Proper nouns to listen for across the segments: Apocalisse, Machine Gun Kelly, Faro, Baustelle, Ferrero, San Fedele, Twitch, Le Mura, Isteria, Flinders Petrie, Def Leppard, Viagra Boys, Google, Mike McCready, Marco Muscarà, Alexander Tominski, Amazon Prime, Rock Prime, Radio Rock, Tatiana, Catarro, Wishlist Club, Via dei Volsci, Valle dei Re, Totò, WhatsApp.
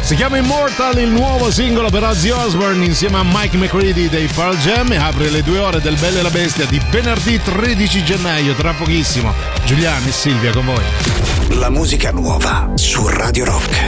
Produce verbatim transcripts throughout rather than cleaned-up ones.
Si chiama Immortal, il nuovo singolo per Ozzy Osbourne insieme a Mike McCready dei Pearl Jam, e apre le due ore del Bello e la Bestia di venerdì tredici gennaio, tra pochissimo. Giuliano e Silvia con voi. La musica nuova su Radio Rock.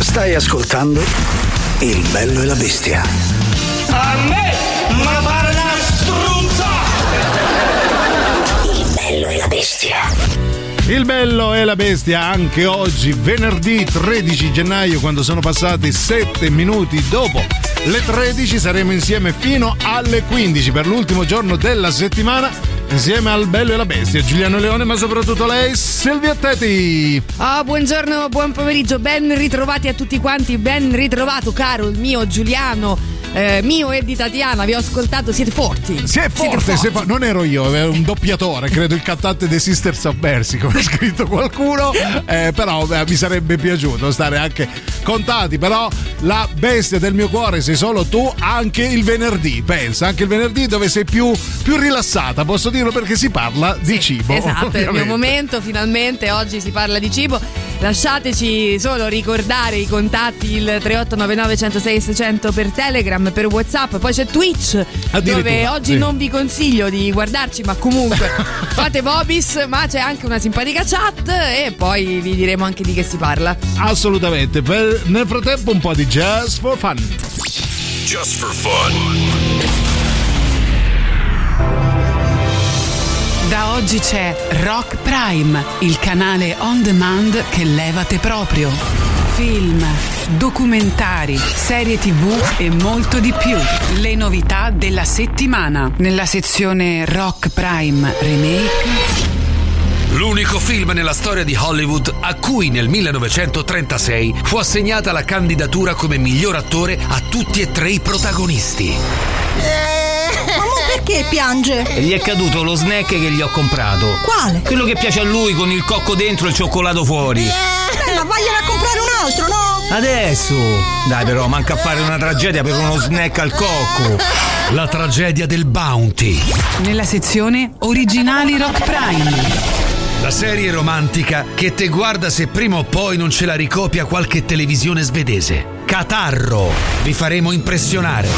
Stai ascoltando Il Bello e la Bestia. A me, ma pare una struzza! Il Bello e la Bestia. Il Bello e la Bestia anche oggi, venerdì tredici gennaio, quando sono passati sette minuti dopo le tredici, saremo insieme fino alle quindici per l'ultimo giorno della settimana, insieme al Bello e la Bestia, Giuliano Leone, ma soprattutto lei, Silvia Teti. Ah, oh, buongiorno, buon pomeriggio, ben ritrovati a tutti quanti, ben ritrovato caro il mio Giuliano. Eh, mio e di Tatiana, vi ho ascoltato, siete forti. Si è forte, forti. Se fa... non ero io, ero un doppiatore, credo il cantante dei Sisters of Mercy, come ha scritto qualcuno, eh, però beh, mi sarebbe piaciuto stare anche contati, però la bestia del mio cuore sei solo tu, anche il venerdì, pensa, anche il venerdì dove sei più, più rilassata, posso dirlo perché si parla di sì, cibo. Esatto, ovviamente. È il mio momento, finalmente oggi si parla di cibo. Lasciateci solo ricordare i contatti, il tre otto nove nove uno zero sei sei zero zero per Telegram, per WhatsApp, poi c'è Twitch dove oggi sì. Non vi consiglio di guardarci, ma comunque fate Bobis, ma c'è anche una simpatica chat e poi vi diremo anche di che si parla. Assolutamente, per, nel frattempo un po' di Just for Fun. Just for Fun. Da oggi c'è Rock Prime, il canale on demand che levate proprio. Film, documentari, serie tv e molto di più. Le novità della settimana. Nella sezione Rock Prime Remake... L'unico film nella storia di Hollywood a cui nel millenovecentotrentasei fu assegnata la candidatura come miglior attore a tutti e tre i protagonisti. Ma perché piange? Gli è caduto lo snack che gli ho comprato. Quale? Quello che piace a lui, con il cocco dentro e il cioccolato fuori. Ma vaglielo a comprare un altro, no? Adesso! Dai però, manca a fare una tragedia per uno snack al cocco. La tragedia del Bounty. Nella sezione Originali Rock Prime. La serie romantica che te guarda se prima o poi non ce la ricopia qualche televisione svedese. Catarro, vi faremo impressionare.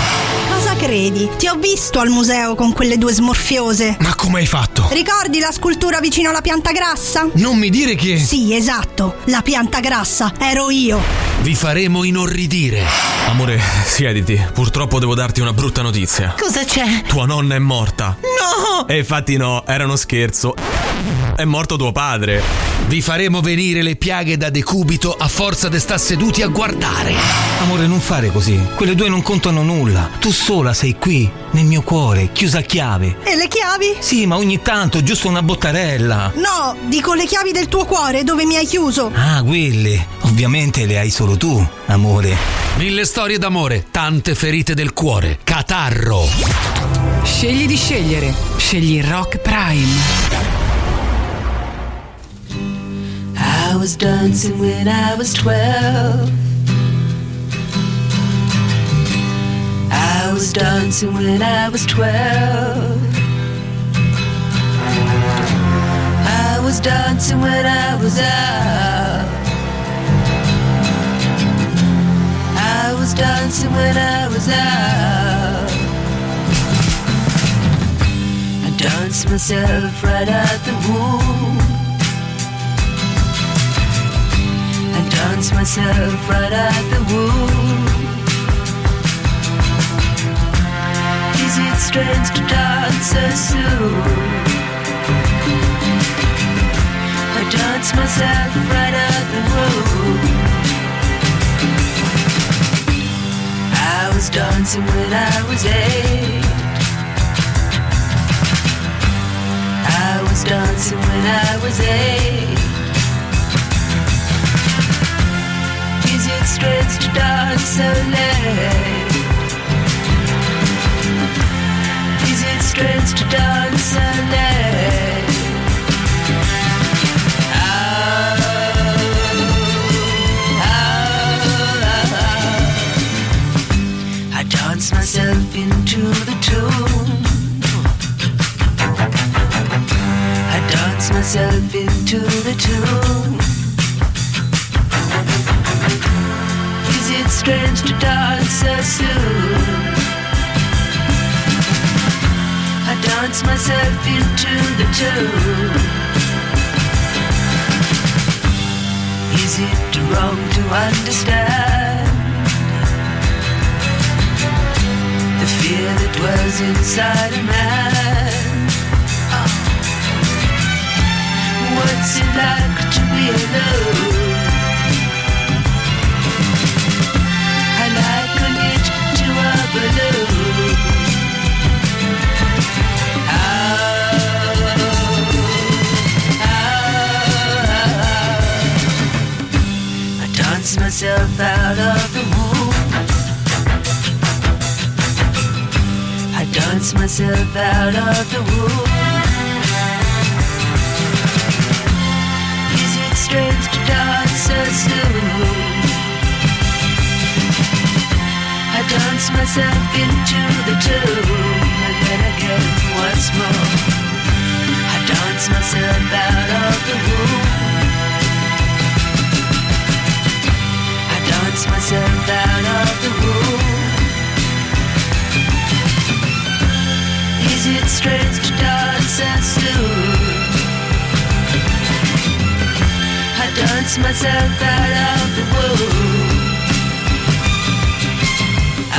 Cosa credi? Ti ho visto al museo con quelle due smorfiose. Ma come hai fatto? Ricordi la scultura vicino alla pianta grassa? Non mi dire che... Sì, esatto, la pianta grassa, ero io. Vi faremo inorridire. Amore, siediti. Purtroppo devo darti una brutta notizia. Cosa c'è? Tua nonna è morta. No! E infatti no, era uno scherzo. È morto tuo padre. Vi faremo venire le piaghe da decubito a forza di star seduti a guardare. Amore, non fare così. Quelle due non contano nulla. Tu sola sei qui, nel mio cuore, chiusa a chiave. E le chiavi? Sì, ma ogni tanto, giusto una bottarella. No, dico le chiavi del tuo cuore, dove mi hai chiuso. Ah, quelle. Ovviamente le hai solo tu, amore. Mille storie d'amore, tante ferite del cuore. Catarro. Scegli di scegliere. Scegli Rock Prime. I was dancing when I was twelve. I was dancing when I was twelve. I was dancing when I was out. I was dancing when I was out. I danced myself right out the womb. Dance myself right out the womb. Is it strange to dance so soon? I dance myself right out the womb. I was dancing when I was eight. I was dancing when I was eight. Strange to dance so late. Is it strange to dance so late? Oh, oh, oh. I dance myself into the tomb. I dance myself into the tomb. It's strange to dance so soon. I dance myself into the tomb. Is it wrong to understand the fear that dwells inside a man? Oh. What's it like to be alone? Myself out of the womb. I dance myself out of the womb. Is it strange to dance so soon? I dance myself into the tomb. And then again once more I dance myself out of the womb. Dance myself out of the womb. Is it strange to dance so soon? I dance myself out of the womb. Oh,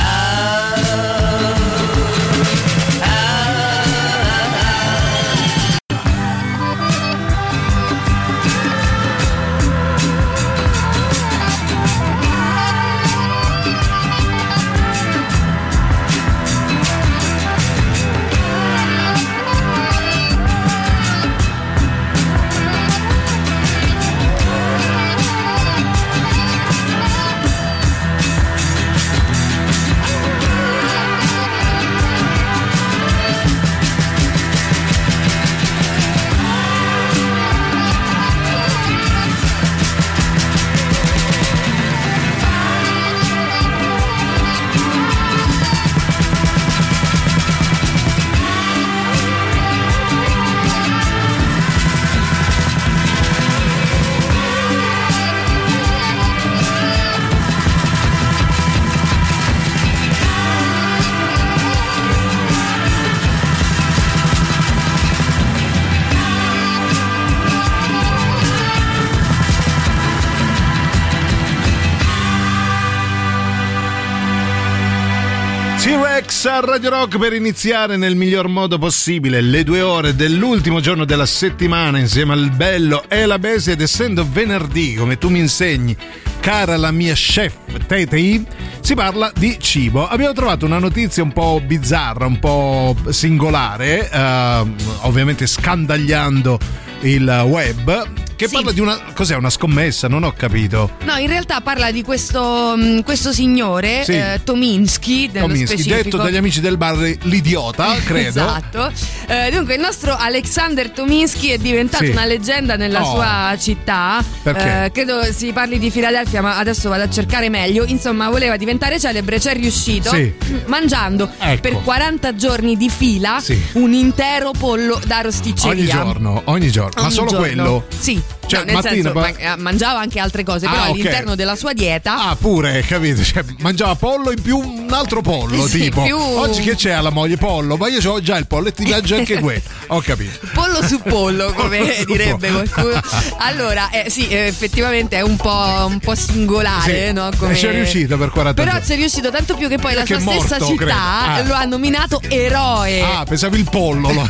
oh, oh, oh. Mix a Radio Rock per iniziare nel miglior modo possibile le due ore dell'ultimo giorno della settimana insieme al Bello e la Bestia, ed essendo venerdì, come tu mi insegni, cara la mia chef Teti, si parla di cibo. Abbiamo trovato una notizia un po' bizzarra, un po' singolare, eh, ovviamente scandagliando il web, che sì. Parla di una, cos'è, una scommessa? Non ho capito. No, in realtà parla di questo, questo signore, sì. eh, Tominski, dello Tominski, specifico. Detto dagli amici del bar l'idiota, credo. Esatto. Eh, dunque, il nostro Alexander Tominski è diventato sì. una leggenda nella oh. sua città. Perché? Eh, credo si parli di Filadelfia, ma adesso vado a cercare meglio. Insomma, voleva diventare celebre, ci è riuscito, sì. mangiando ecco. per quaranta giorni di fila sì. un intero pollo da rosticceria. Ogni giorno, ogni giorno, ogni ma solo giorno. Quello? Sì. Cioè, no, nel senso, ma... mangiava anche altre cose, però ah, all'interno okay. della sua dieta. Ah, pure, capito? Cioè, mangiava pollo in più un altro pollo, sì, tipo. Più... Oggi che c'è alla moglie? Pollo, ma io ho già il pollo e ti mangio anche quello. Ho capito. Pollo su pollo, come pollo direbbe pollo. Qualcuno. Allora, eh, sì, effettivamente è un po', un po' singolare, sì. no? Come... C'è riuscito per quaranta Però c'è riuscito, tanto più che poi la sua stessa morto, città ah. lo ha nominato eroe. Ah, pensavo il pollo, lo...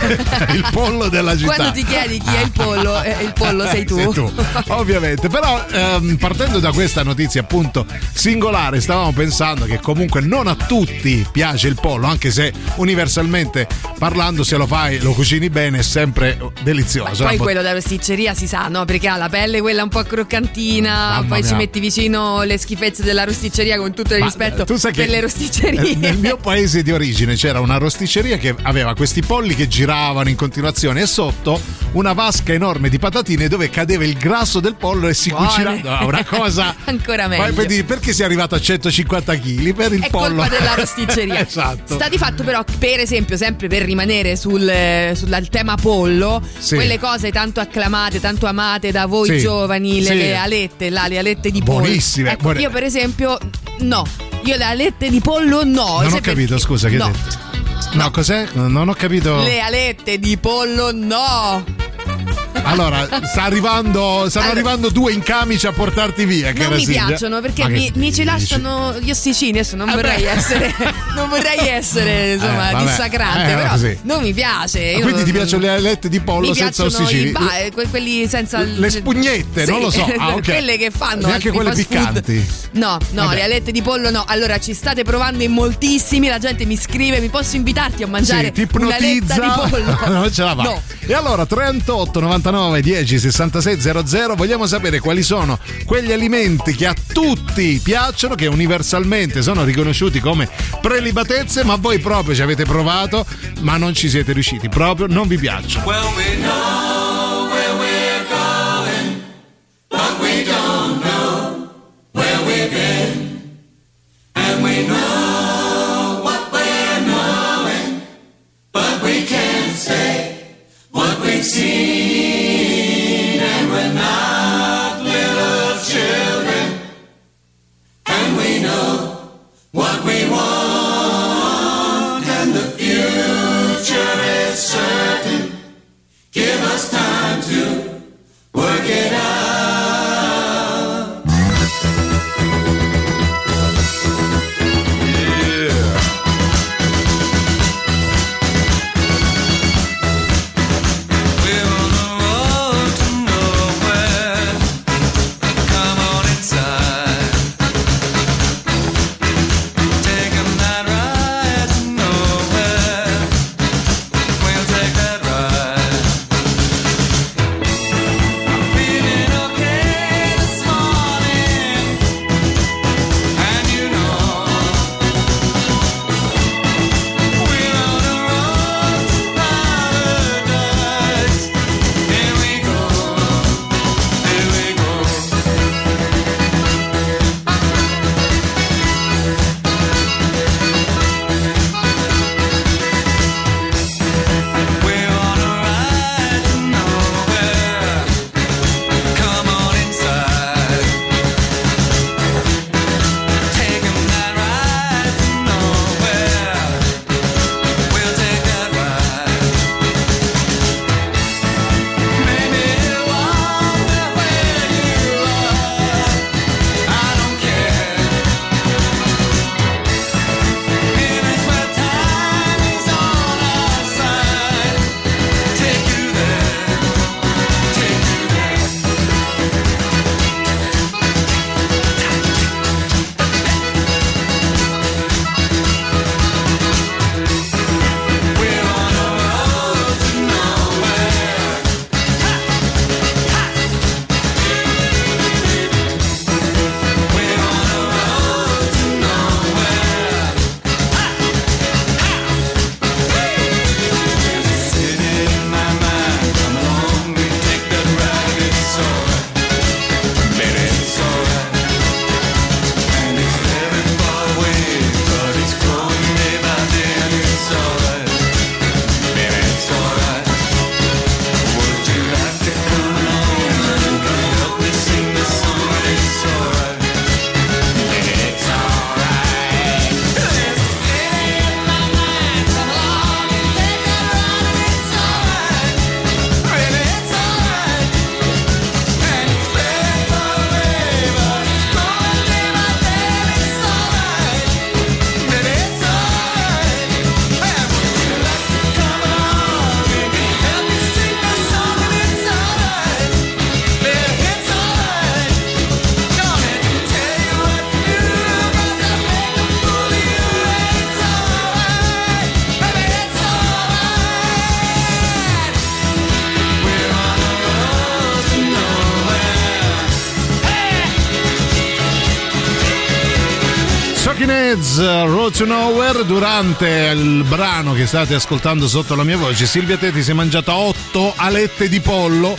il pollo della città. Quando ti chiedi chi è il pollo, eh, il pollo sei tu. Tu. Ovviamente, però ehm, partendo da questa notizia appunto singolare, stavamo pensando che comunque non a tutti piace il pollo, anche se universalmente parlando, se lo fai, lo cucini bene, è sempre delizioso. Ma poi pot- quello da rosticceria si sa, no? Perché ha la pelle quella un po' croccantina, mamma poi mia. Ci metti vicino le schifezze della rosticceria, con tutto il ma, rispetto per le rosticcerie. Nel mio paese di origine c'era una rosticceria che aveva questi polli che giravano in continuazione e sotto una vasca enorme di patatine dove cadeva il grasso del pollo e si cucinava no, una cosa ancora meglio. Per dire, perché si è arrivato a centocinquanta chilogrammi per il è pollo? È colpa della rosticceria. Esatto. Sta di fatto però, per esempio, sempre per rimanere sul, sul tema pollo, sì. quelle cose tanto acclamate, tanto amate da voi sì. giovani, le, sì. le alette, là, le alette di pollo. Buonissime. Ecco, buone... Io per esempio no, io le alette di pollo no. Non ho capito, perché... scusa, che no. hai detto? No, no, cos'è? Non ho capito. Le alette di pollo no. Allora, sta arrivando, stanno allora, arrivando due in camicia a portarti via. Non mi Silvia. Piacciono perché mi, mi ci lasciano gli ossicini. Adesso non eh vorrei beh. essere, non vorrei essere insomma eh, dissacrante, eh, però così. Non mi piace. Quindi non, ti piacciono le alette di pollo senza ossicini? Ba- quelli senza le spugnette, sì. non lo so. Ah, okay. Quelle che fanno anche quelle piccanti. Food. No, no, vabbè. Le alette di pollo no. Allora ci state provando in moltissimi. La gente mi scrive, mi posso invitarti a mangiare sì, un'aletta di pollo? Non ce la fa. No. E allora trentotto novantanove dieci sessantasei zero zero vogliamo sapere quali sono quegli alimenti che a tutti piacciono, che universalmente sono riconosciuti come prelibatezze, ma voi proprio ci avete provato ma non ci siete riusciti, proprio non vi piacciono. Well, we know where we're going, but we don't know where we've been, and we know what we're knowing, but we can't say what we've seen, and we're not little children, and we know what we want, and the future is certain. Give us time. Martinez, Road to Nowhere. Durante il brano che state ascoltando sotto la mia voce, Silvia Teti si è mangiata otto alette di pollo.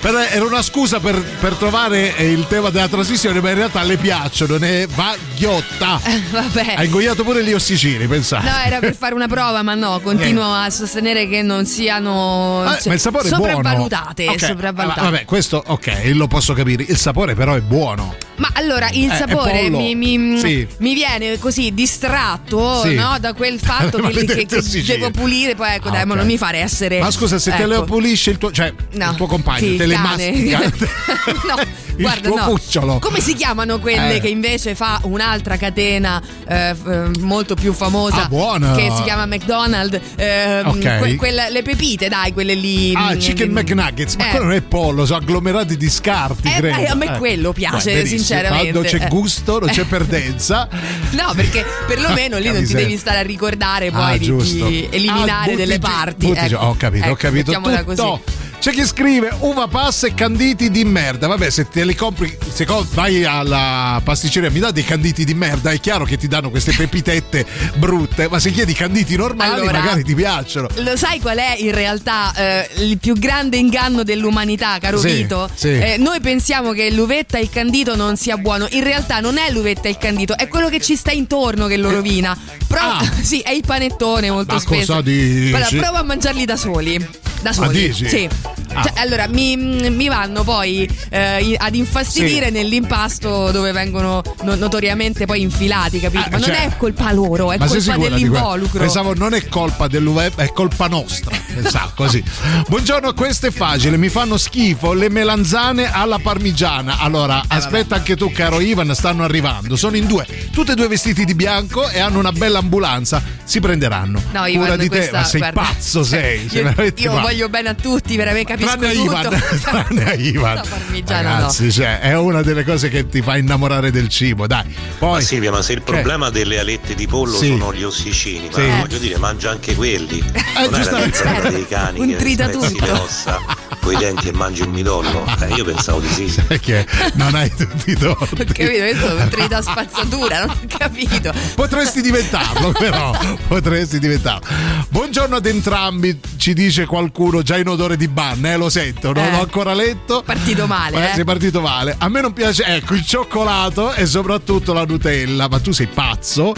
Per, era una scusa per, per trovare il tema della trasmissione, ma in realtà le piacciono, ne va ghiotta. Vabbè. Ha ingoiato pure gli ossicini, pensate. No, era per fare una prova, ma no, continuo eh. a sostenere che non siano ah, cioè, ma il sapore sopravvalutate, è buono. Okay. Sopravvalutate. Allora, vabbè, questo ok, lo posso capire. Il sapore però è buono. Ma allora il eh, sapore mi, mi, sì. mi viene così distratto sì. no, da quel fatto che, che, che devo pulire. Poi ecco, ah, dai, okay. ma non mi fare essere. Ma scusa, se ecco. te lo pulisce il tuo, cioè, no. il tuo compagno, sì, te le mastica no, il guarda, tuo no. cucciolo. Come si chiamano quelle eh. che invece fa un'altra catena eh, molto più famosa? Ah, buona. Che si chiama McDonald's. Eh, okay. que- quella, le pepite, dai, quelle lì. Ah, mh, chicken mh, McNuggets, ma eh. quello non è pollo, sono agglomerati di scarti. Eh, credo. Eh, a me eh. quello piace, beh, sinceramente. Quando c'è gusto, non c'è perdenza. No, perché perlomeno lì non ti devi stare a ricordare poi ah, di, di eliminare ah, delle parti. Butti, ecco. Ho capito, ecco, ho capito. Tutto. Così. C'è chi scrive uva passa e canditi di merda. Vabbè, se te li compri, se vai alla pasticceria, mi dà dei canditi di merda, è chiaro che ti danno queste pepitette brutte, ma se chiedi canditi normali, allora, magari ti piacciono. Lo sai qual è in realtà eh, il più grande inganno dell'umanità, caro sì, Vito? Sì. Eh, noi pensiamo che l'uvetta e il candito non sia buono. In realtà non è l'uvetta e il candito, è quello che ci sta intorno che lo rovina. Prova, ah. sì, è il panettone molto ma spesso. Cosa dici? Allora, prova a mangiarli da soli. Da soli. Ma dici? Sì. Ah. Cioè, allora mi, mi vanno poi eh, ad infastidire sì. nell'impasto dove vengono no, notoriamente poi infilati, capito? Ah, ma cioè, non è colpa loro, è colpa dell'involucro. Pensavo non è colpa dell'uva, è colpa nostra. Pensavo così. Buongiorno, questo è facile, mi fanno schifo le melanzane alla parmigiana. Allora, eh, aspetta vabbè. anche tu, caro Ivan, stanno arrivando. Sono in due, tutte e due vestiti di bianco e hanno una bella ambulanza. Si prenderanno. No, Ivan, cura di questa, te, ma sei guarda, pazzo sei. Io, io voglio bene a tutti, veramente capisco. Tranne a Ivan, tranne a Ivan. Ragazzi, no. cioè, è una delle cose che ti fa innamorare del cibo, dai. Poi, ma Silvia, ma se il problema eh. delle alette di pollo sì. sono gli ossicini, sì. ma eh. voglio dire, mangia anche quelli. Eh, non giustamente. È la dei cani un tritatutto le ossa coi denti e mangi un midollo. Eh, io pensavo di sì. Perché non hai tutti i torti. Ho capito, questo è un trita spazzatura, non ho capito. Potresti diventarlo, però. Potresti diventarlo. Buongiorno ad entrambi, ci dice qualcuno già in odore di banna. Eh, lo sento, non eh, l'ho ancora letto. Partito male. Eh, eh. Sei partito male. A me non piace, ecco, il cioccolato e soprattutto la Nutella. Ma tu sei pazzo?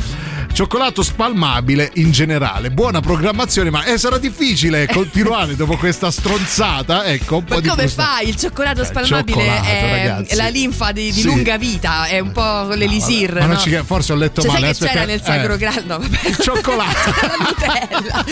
Cioccolato spalmabile in generale. Buona programmazione, ma eh, sarà difficile continuare dopo questa stronzata. Ecco, un po' ma di come frusta... fai? Il cioccolato spalmabile eh, cioccolato, è, è la linfa di, di sì. lunga vita, è un po' l'elisir. No, ma non no? ci... forse ho letto cioè, male. Sai che c'era nel sacro eh. grano? No, vabbè. Il cioccolato. La Nutella.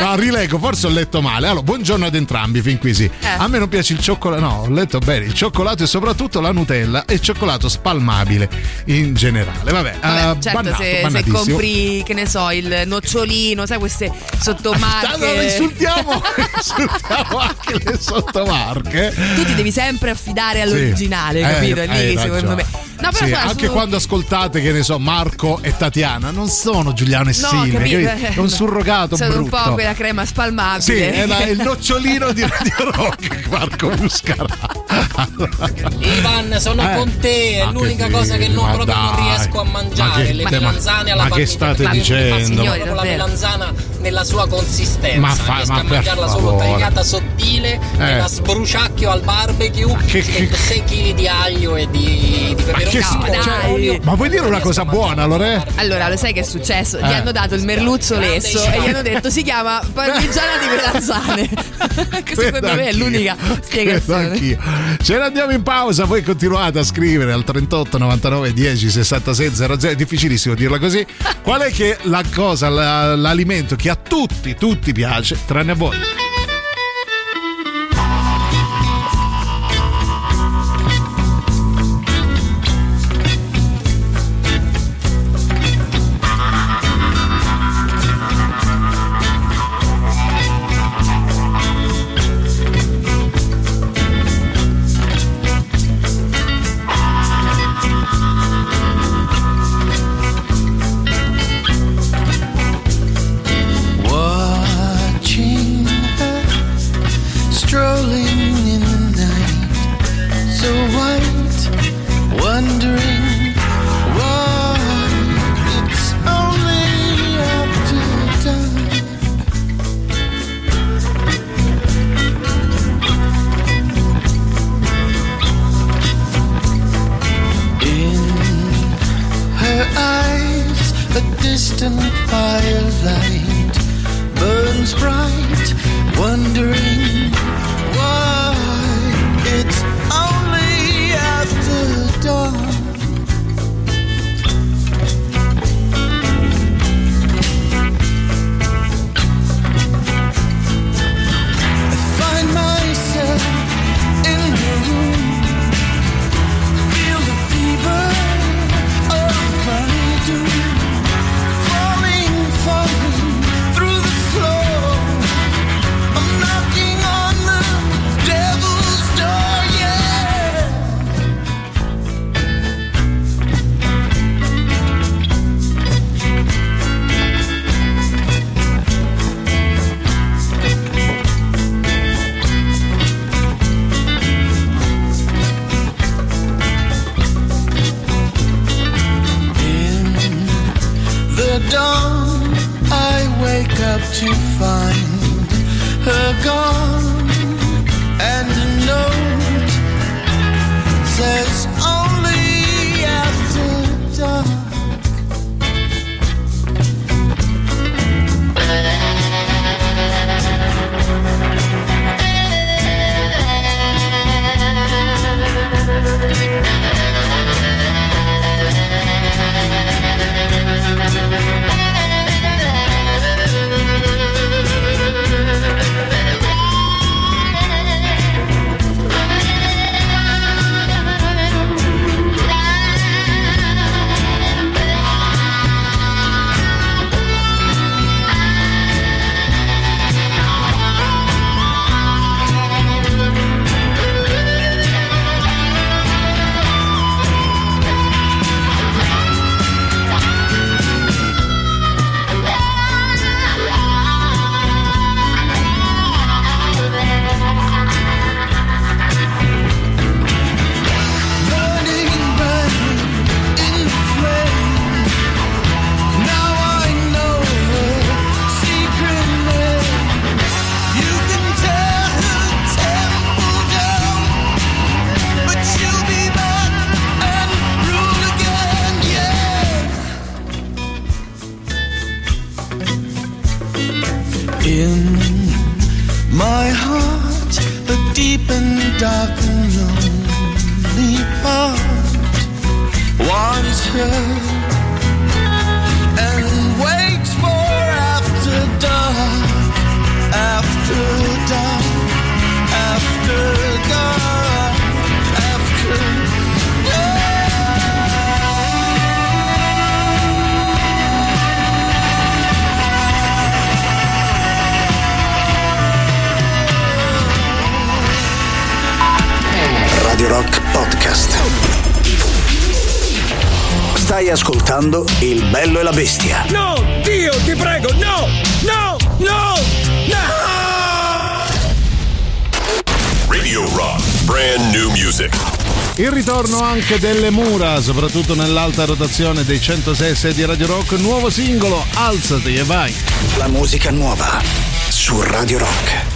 No, rilego, forse ho letto male. Allora, buongiorno ad entrambi, fin qui sì. Eh. A me non piace il cioccolato, no, ho letto bene, il cioccolato e soprattutto la Nutella e il cioccolato spalmabile in generale. Vabbè, Vabbè uh, certo, bannato, se, se compri, che ne so, il nocciolino, sai queste sottomarche. Allora insultiamo, insultiamo anche le sottomarche. Tu ti devi sempre affidare all'originale, sì. capito? Eh, Lì, eh, secondo me. No, però sì, anche su... quando ascoltate, che ne so, Marco e Tatiana, non sono Giuliano e no, Silvia, capito? È un surrogato sono brutto. Sono un po' quella crema spalmabile. Sì, è la, il nocciolino di Radio Rock, Marco Muscarà. Ivan, sono eh, con te, è l'unica che cosa che non, proprio non riesco a mangiare, ma che, le melanzane alla ma che state ma dicendo? Signore, la melanzana nella sua consistenza, ma fa, riesco ma a mangiarla favore. Solo tagliata sottile, eh. la sbruciacchio al barbecue, che, che, sei chilogrammi di aglio e di, di peperoni. No, dai. Cioè, ma vuoi dire una cosa buona, Lore? Allora, lo sai che è successo? Eh. Gli hanno dato il merluzzo lesso e gli hanno detto si chiama parmigiana di melanzane. Secondo me è l'unica spiegazione. Anch'io. Ce ne andiamo in pausa, voi continuate a scrivere al trentotto novantanove dieci sessantasei zero zero. È difficilissimo dirla così. Qual è che la cosa, la, l'alimento che a tutti, tutti piace, tranne a voi? Wondering what it's distant firelight burns bright, wondering why it's only after dawn. I find myself in her room, feel the fever of my doom, falling, falling through the floor. I'm knocking on the devil's door, dawn. I wake up to find her gone, and a note says only after dark. Ascoltando Il Bello e la Bestia. No, Dio, ti prego, no, no, no, no! Radio Rock, brand new music. Il ritorno anche delle Mura, soprattutto nell'alta rotazione dei centosei di Radio Rock. Nuovo singolo, alzati e vai. La musica nuova su Radio Rock.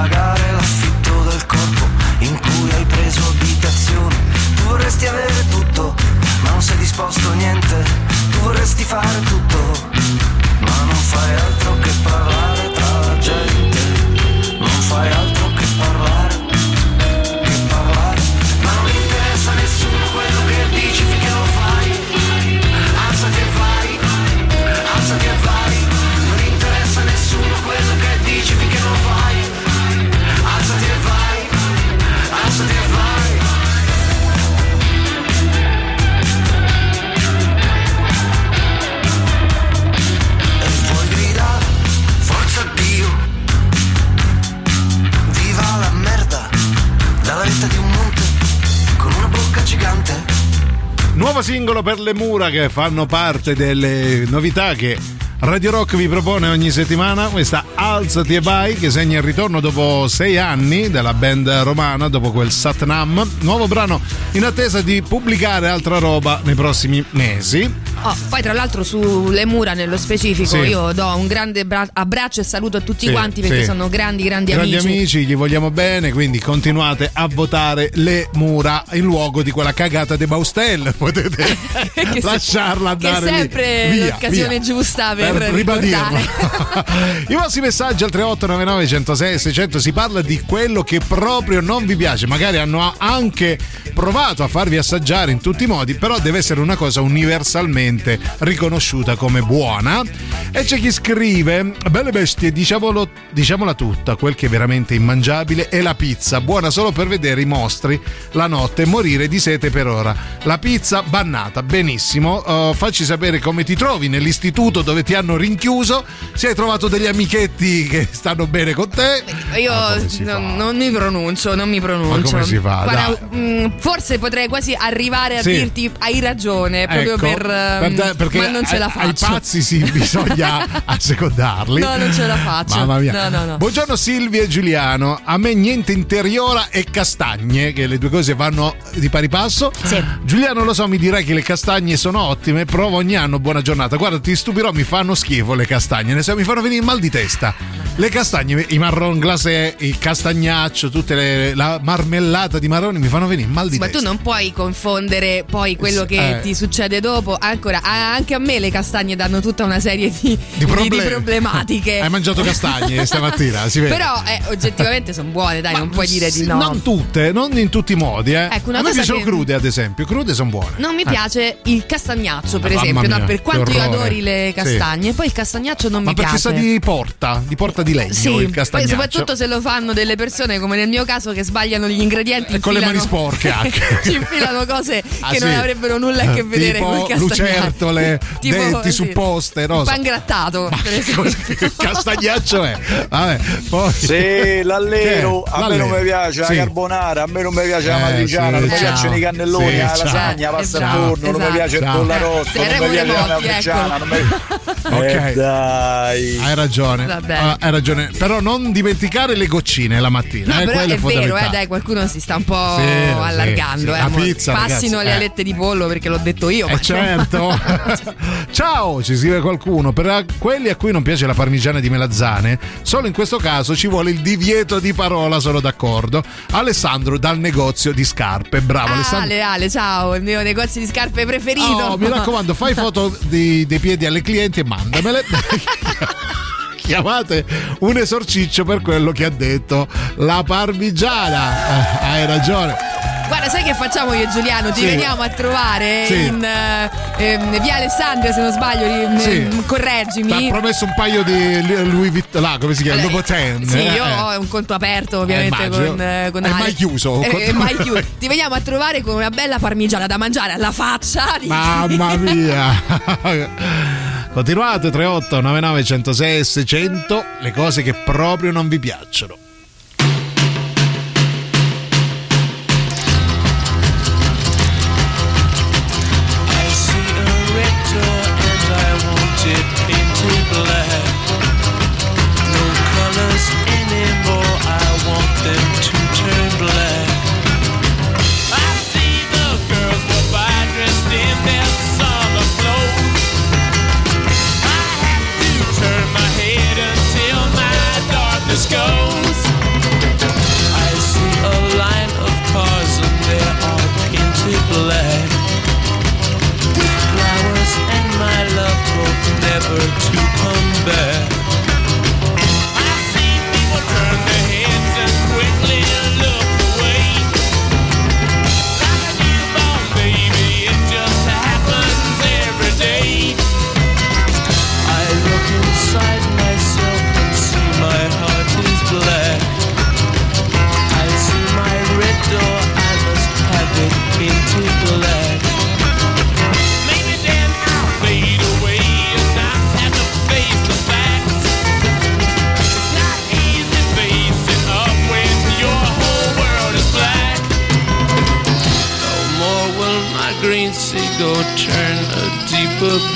pagare l'affitto del corpo in cui hai preso abitazione. Tu vorresti avere tutto, ma non sei disposto a niente. Tu vorresti fare tutto, ma non fai altro che parlare tra la gente. Non fai altro che parlare, che parlare. Ma non mi interessa nessuno quello che dici finché lo fai. Alzati e vai, alzati e vai. Non interessa nessuno quello che dici finché lo fai. Alzati e vai, alzati e vai. Di un monte con una bocca gigante. Nuovo singolo per Le Mura, che fanno parte delle novità che Radio Rock vi propone ogni settimana. Questa Alzati e Vai, che segna il ritorno dopo sei anni della band romana, dopo quel Satnam. Nuovo brano in attesa di pubblicare altra roba nei prossimi mesi. Oh, poi tra l'altro sulle Mura nello specifico, sì, io do un grande bra- abbraccio e saluto a tutti, sì, quanti, perché sì, sono grandi grandi, grandi amici. Grandi amici, gli vogliamo bene, quindi continuate a votare Le Mura in luogo di quella cagata di Baustelle. Potete lasciarla andare, che è sempre lì. Via, l'occasione via, giusta per, per ribadirlo. I vostri messaggi al tre otto nove nove, centosei, seicento. Si parla di quello che proprio non vi piace, magari hanno anche provato a farvi assaggiare in tutti i modi, però deve essere una cosa universalmente riconosciuta come buona. E c'è chi scrive: belle bestie, diciamolo, diciamola tutta, quel che è veramente immangiabile è la pizza, buona solo per vedere i mostri la notte e morire di sete per ora. La pizza bannata, benissimo. Uh, facci sapere come ti trovi nell'istituto dove ti hanno rinchiuso, se hai trovato degli amichetti che stanno bene con te. Io non, non mi pronuncio, non mi pronuncio. Ma come si fa? Guarda, forse potrei quasi arrivare a, sì, dirti hai ragione, proprio, ecco, per... Perché ma non ce la faccio. Ai pazzi sì, bisogna assecondarli. No, non ce la faccio. Mamma mia. No, no, no. Buongiorno Silvia e Giuliano. A me niente interiola e castagne, che le due cose vanno di pari passo. Sì. Giuliano, lo so, mi dirà che le castagne sono ottime, provo ogni anno, buona giornata. Guarda, ti stupirò, mi fanno schifo le castagne, ne so, mi fanno venire mal di testa. Le castagne, i marron glacé, il castagnaccio, tutte le, la marmellata di marroni mi fanno venire mal di ma testa. Ma tu non puoi confondere poi quello che eh. ti succede dopo. Ancora, anche a me le castagne danno tutta una serie di, di, di, di problematiche. Hai mangiato castagne stamattina, si vede. Però eh, oggettivamente sono buone, dai, ma non puoi dire di no. Non tutte, non in tutti i modi, eh. Ecco, una a me piacciono che... crude, ad esempio, crude sono buone. Non mi eh. piace il castagnaccio, per ma esempio, mia, no, per quanto io adori le castagne, sì, poi il castagnaccio non ma mi piace. Ma perché sa di porta, di porta di legno, sì, il castagnaccio. Poi soprattutto se lo fanno delle persone come nel mio caso che sbagliano gli ingredienti, eh, con le mani sporche anche. Ci infilano cose ah, che sì, non avrebbero nulla a che vedere con il castagnaccio. Lucertole, tipo, denti, sì, su poste, no? Pan grattato. Ma per che castagnaccio è? Vabbè, poi... Sì, l'allero, a l'allero. Me non mi piace, sì, la carbonara, a me non mi piace eh, la matriciana, sì, non mi piacciono i cannelloni, sì, la lasagna, la pasta al forno, esatto, non mi piace ciao. il collarosso, non mi piace la matriciana, ecco. mi... Ok, eh, dai. Hai ragione. Ah, hai ragione, però non dimenticare le goccine la mattina, no, eh, però è, è vero, eh, dai, qualcuno si sta un po' sì, allargando, sì, eh, pizza, passino ragazzi, le alette di pollo perché l'ho detto io, ma ciao, ci scrive qualcuno. Per quelli a cui non piace la parmigiana di melanzane, solo in questo caso ci vuole il divieto di parola, sono d'accordo. Alessandro dal negozio di scarpe, bravo ah, Alessandro. Ale, Ale, ciao, il mio negozio di scarpe preferito. Oh, mi raccomando, fai foto di, dei piedi alle clienti e mandamele. Chiamate un esorciccio per quello che ha detto la parmigiana. Hai ragione. Guarda, sai che facciamo io e Giuliano? Ti sì. veniamo a trovare sì. in eh, via Alessandria, se non sbaglio, sì. correggimi. Ti ha promesso un paio di Louis Vuitton, là, come si chiama? Allora, Louboutin. Sì, eh, io eh. ho un conto aperto ovviamente eh, con, eh, con È Ale. mai chiuso. Eh, è mai chiuso. Ti veniamo a trovare con una bella parmigiana da mangiare alla faccia. Di... Mamma mia. Continuate, tre otto nove nove, centosei, seicento, le cose che proprio non vi piacciono. Goes go turn a deeper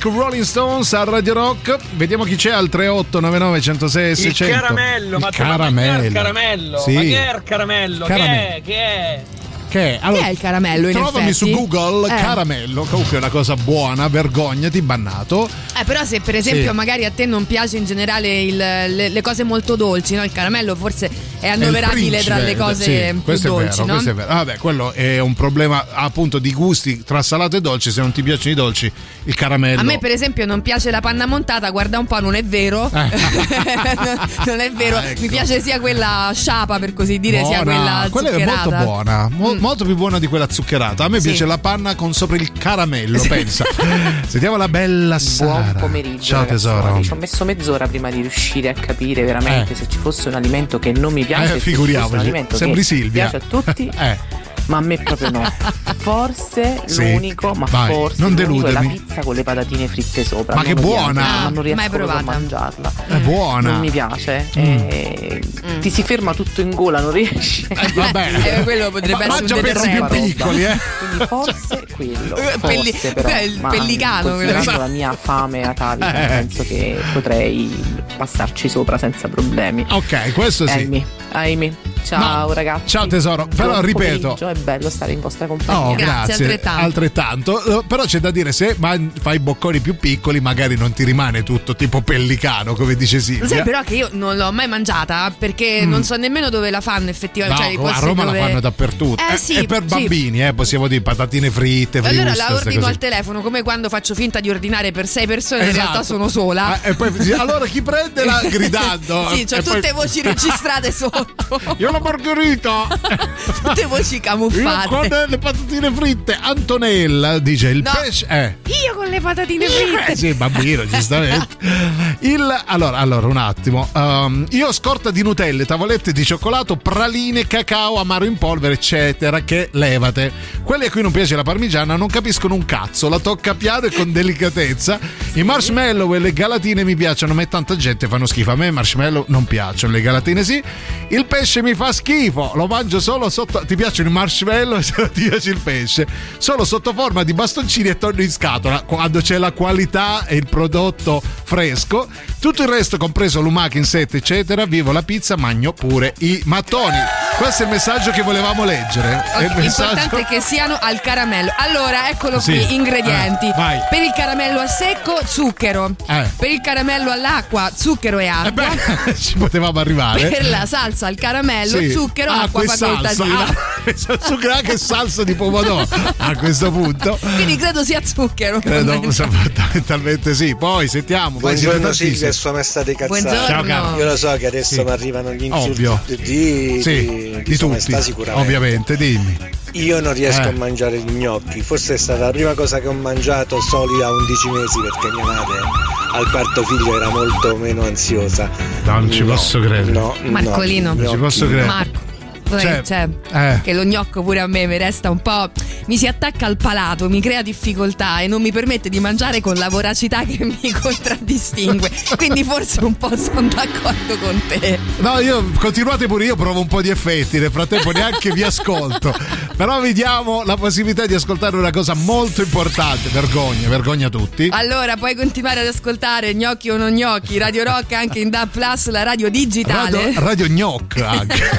Rolling Stones a Radio Rock. Vediamo chi c'è al tre otto nove nove uno zero sei sei zero zero. Il caramello, ma caramello. Il caramello, sì. Ma che è il caramello? Caramel- che è? Che è? Che, allora, che è il caramello in trovami effetti? Su Google eh. caramello, comunque è una cosa buona, vergognati, bannato. Eh, però se per esempio sì. magari a te non piace in generale il, le, le cose molto dolci, no? Il caramello forse è annoverabile tra le cose sì, più questo dolci, è vero, no? Questo è vero. Vabbè, quello è un problema appunto di gusti tra salato e dolce, se non ti piacciono i dolci, il caramello. A me per esempio non piace la panna montata, guarda un po', non è vero. Eh. Non è vero, ah, ecco. Mi piace sia quella sciapa per così dire, buona. Sia quella quella zuccherata. È molto buona. Mol- Molto più buona di quella zuccherata. A me sì. piace la panna con sopra il caramello, sì. pensa. Sentiamo la bella Sara. Buon pomeriggio. Ciao tesoro. Ci ho messo mezz'ora prima di riuscire a capire veramente eh. se ci fosse un alimento che non mi piace. Eh, figuriamoci. Sembri Silvia. Piace a tutti. eh. Ma a me proprio no. Forse sì. l'unico, ma vai. forse non l'unico è la pizza con le patatine fritte sopra. Ma non che buona! Piace, ma non riesco proprio a mangiarla. È buona. Non mi piace. Mm. E... Mm. Ti si ferma tutto in gola, non riesci. Eh, vabbè. Eh, quello potrebbe ma, essere un pezzi più piccoli, eh. Quindi forse quello. Pelli... Forse però, Beh, il pellicano, la mia fame atavica, eh. penso che potrei passarci sopra senza problemi. Ok, questo sì. Amy. Amy. Ciao no. ragazzi. Ciao tesoro. Però buon ripeto, è bello stare in vostra compagnia. Oh, grazie, grazie altrettanto. altrettanto. Però c'è da dire, se fai bocconi più piccoli magari non ti rimane tutto tipo pellicano, come dice Silvia. Lo sai però che io non l'ho mai mangiata perché mm. non so nemmeno dove la fanno effettivamente. No, cioè, a Roma dove... la fanno dappertutto. Eh, eh, sì, è per bambini, sì. eh, possiamo dire patatine fritte. Friuste, allora la ordino al telefono, come quando faccio finta di ordinare per sei persone, esatto. in realtà sono sola. Eh, e poi, allora chi prende la gridando? Sì, c'ho tutte poi... voci registrate sotto. Io la margherita. Tutte voci camuffate. Io con le patatine fritte. Antonella dice il no, pesce eh. Io con le patatine fritte. Eh, sì, bambino, giustamente. Il, allora, allora, un attimo. Um, io scorta di Nutelle, tavolette di cioccolato, praline, cacao, amaro in polvere, eccetera, che levate. Quelli a cui non piace la parmigiana non capiscono un cazzo, la tocca piano e con delicatezza. I marshmallow e le galatine mi piacciono, ma tanta gente fanno schifo. A me i marshmallow non piacciono, le galatine sì. Il pesce mi fa schifo, lo mangio solo sotto... Ti piacciono i marshmallow e se non ti piace il pesce? Solo sotto forma di bastoncini e tonno in scatola, quando c'è la qualità e il prodotto fresco. Tutto il resto, compreso lumache, insetti, eccetera, vivo la pizza, magno pure i mattoni. Questo è il messaggio che volevamo leggere. Okay, il messaggio... L'importante è che siano al caramello. Allora, eccolo sì. qui, ingredienti. Eh, per il caramello a secco, zucchero. Eh. Per il caramello all'acqua, zucchero e acqua. Eh beh, ci potevamo arrivare. Per la salsa al caramello, sì. zucchero, acqua, acqua facoltativa. Zucchero anche salsa di pomodoro a questo punto. Quindi credo sia zucchero. Credo fondamentalmente sì. Poi sentiamo. Buongiorno Silvia e sua maestà dei cazzari. Io lo so che adesso sì. mi arrivano gli insulti Ovvio. di, sì, di, di, di tutti. Maestà, sicuramente. Ovviamente, dimmi. Io non riesco eh. a mangiare gli gnocchi, forse è stata la prima cosa che ho mangiato soli a undici mesi, perché mia madre al quarto figlio era molto meno ansiosa. No, non ci no, posso credere. No, Marcolino, no, non ci posso credere. Marco. Cioè, cioè, eh. che lo gnocco pure a me mi resta un po', mi si attacca al palato, mi crea difficoltà e non mi permette di mangiare con la voracità che mi contraddistingue. Quindi forse un po' sono d'accordo con te. No, io continuate pure, io provo un po' di effetti, nel frattempo neanche vi ascolto. Però vi diamo la possibilità di ascoltare una cosa molto importante. Vergogna, vergogna tutti. Allora puoi continuare ad ascoltare Gnocchi o non Gnocchi, Radio Rock anche in D A B plus, la radio digitale. Radio, radio Gnoc anche.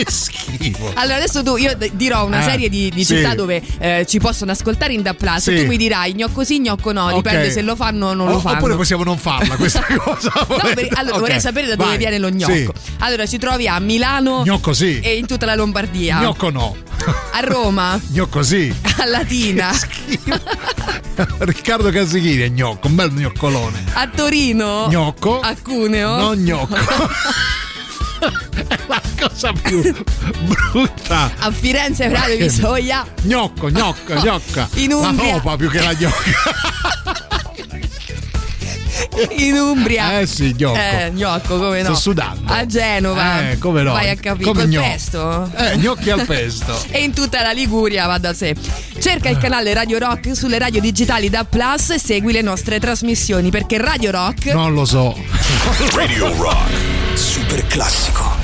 Schifo. Allora adesso tu, io dirò una eh, serie di, di sì. città dove eh, ci possono ascoltare in D A B plus, sì. tu mi dirai gnocco sì, gnocco no, okay. Dipende se lo fanno o non o, lo fanno. Oppure possiamo non farla questa cosa. No, per, allora okay. vorrei sapere da dove Vai. viene lo gnocco. Sì. Allora ci trovi a Milano gnocco sì. e in tutta la Lombardia. Gnocco no. A Roma gnocco sì. A Latina. Riccardo Casichini è gnocco, un bel gnoccolone. A Torino gnocco. A Cuneo non gnocco. È la cosa più brutta. A Firenze Radio Visoia gnocco, gnocco, oh, gnocca. In Umbria. La popa più che la gnocca. In Umbria. Eh sì, gnocco. Eh, gnocco, come no. Sto sudando. A Genova. Eh, come no. Vai a capire. Col gnocco. Pesto. Eh, gnocchi al pesto. E in tutta la Liguria va da sé. Cerca il canale Radio Rock sulle radio digitali D A B plus e segui le nostre trasmissioni, perché Radio Rock... Non lo so. Radio Rock. Super classico.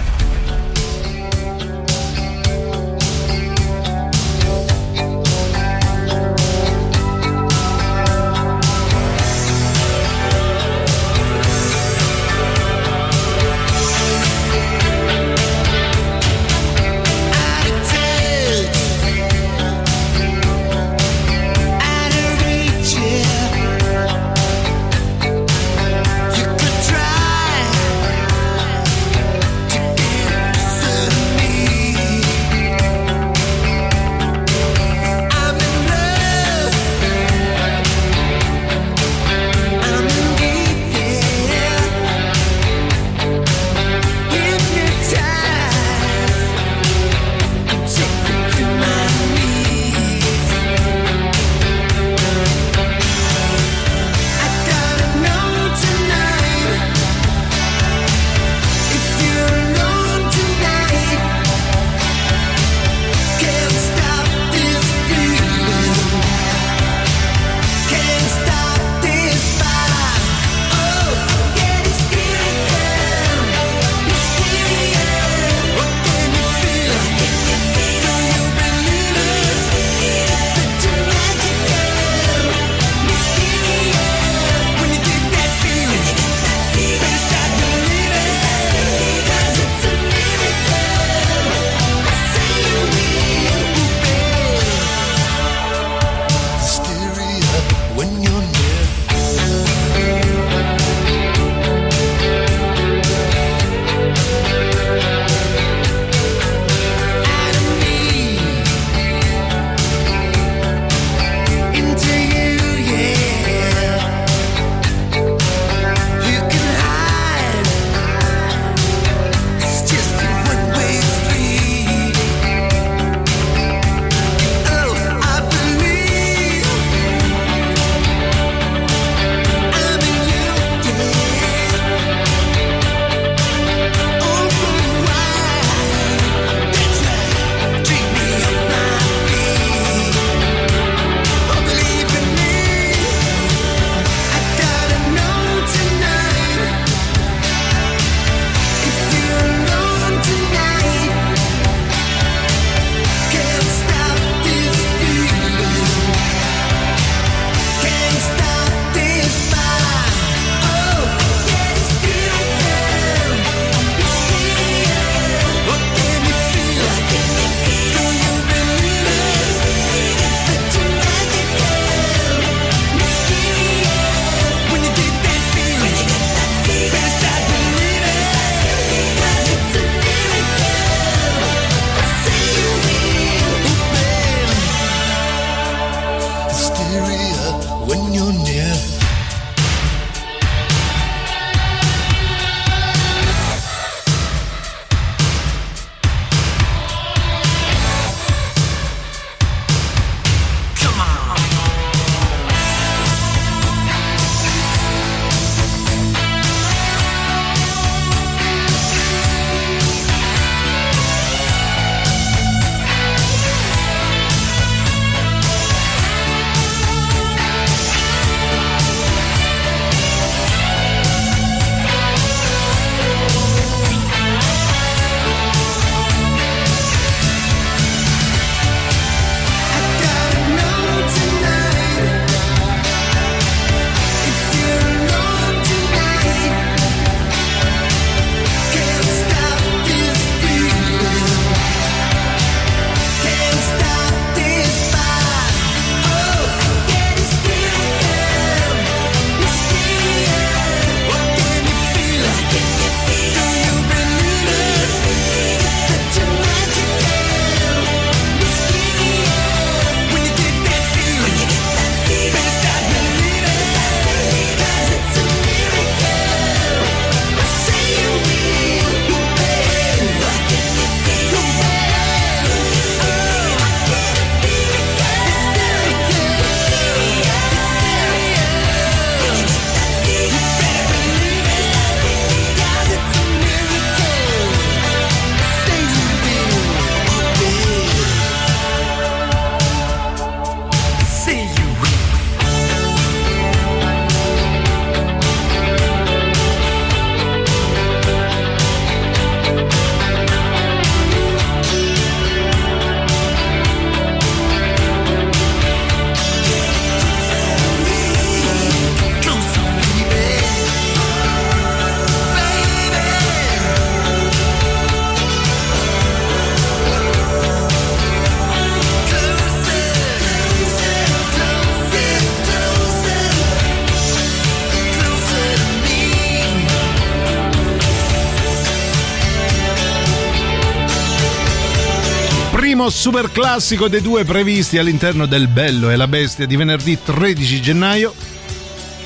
primo super classico dei due previsti all'interno del Bello e la Bestia di venerdì tredici gennaio,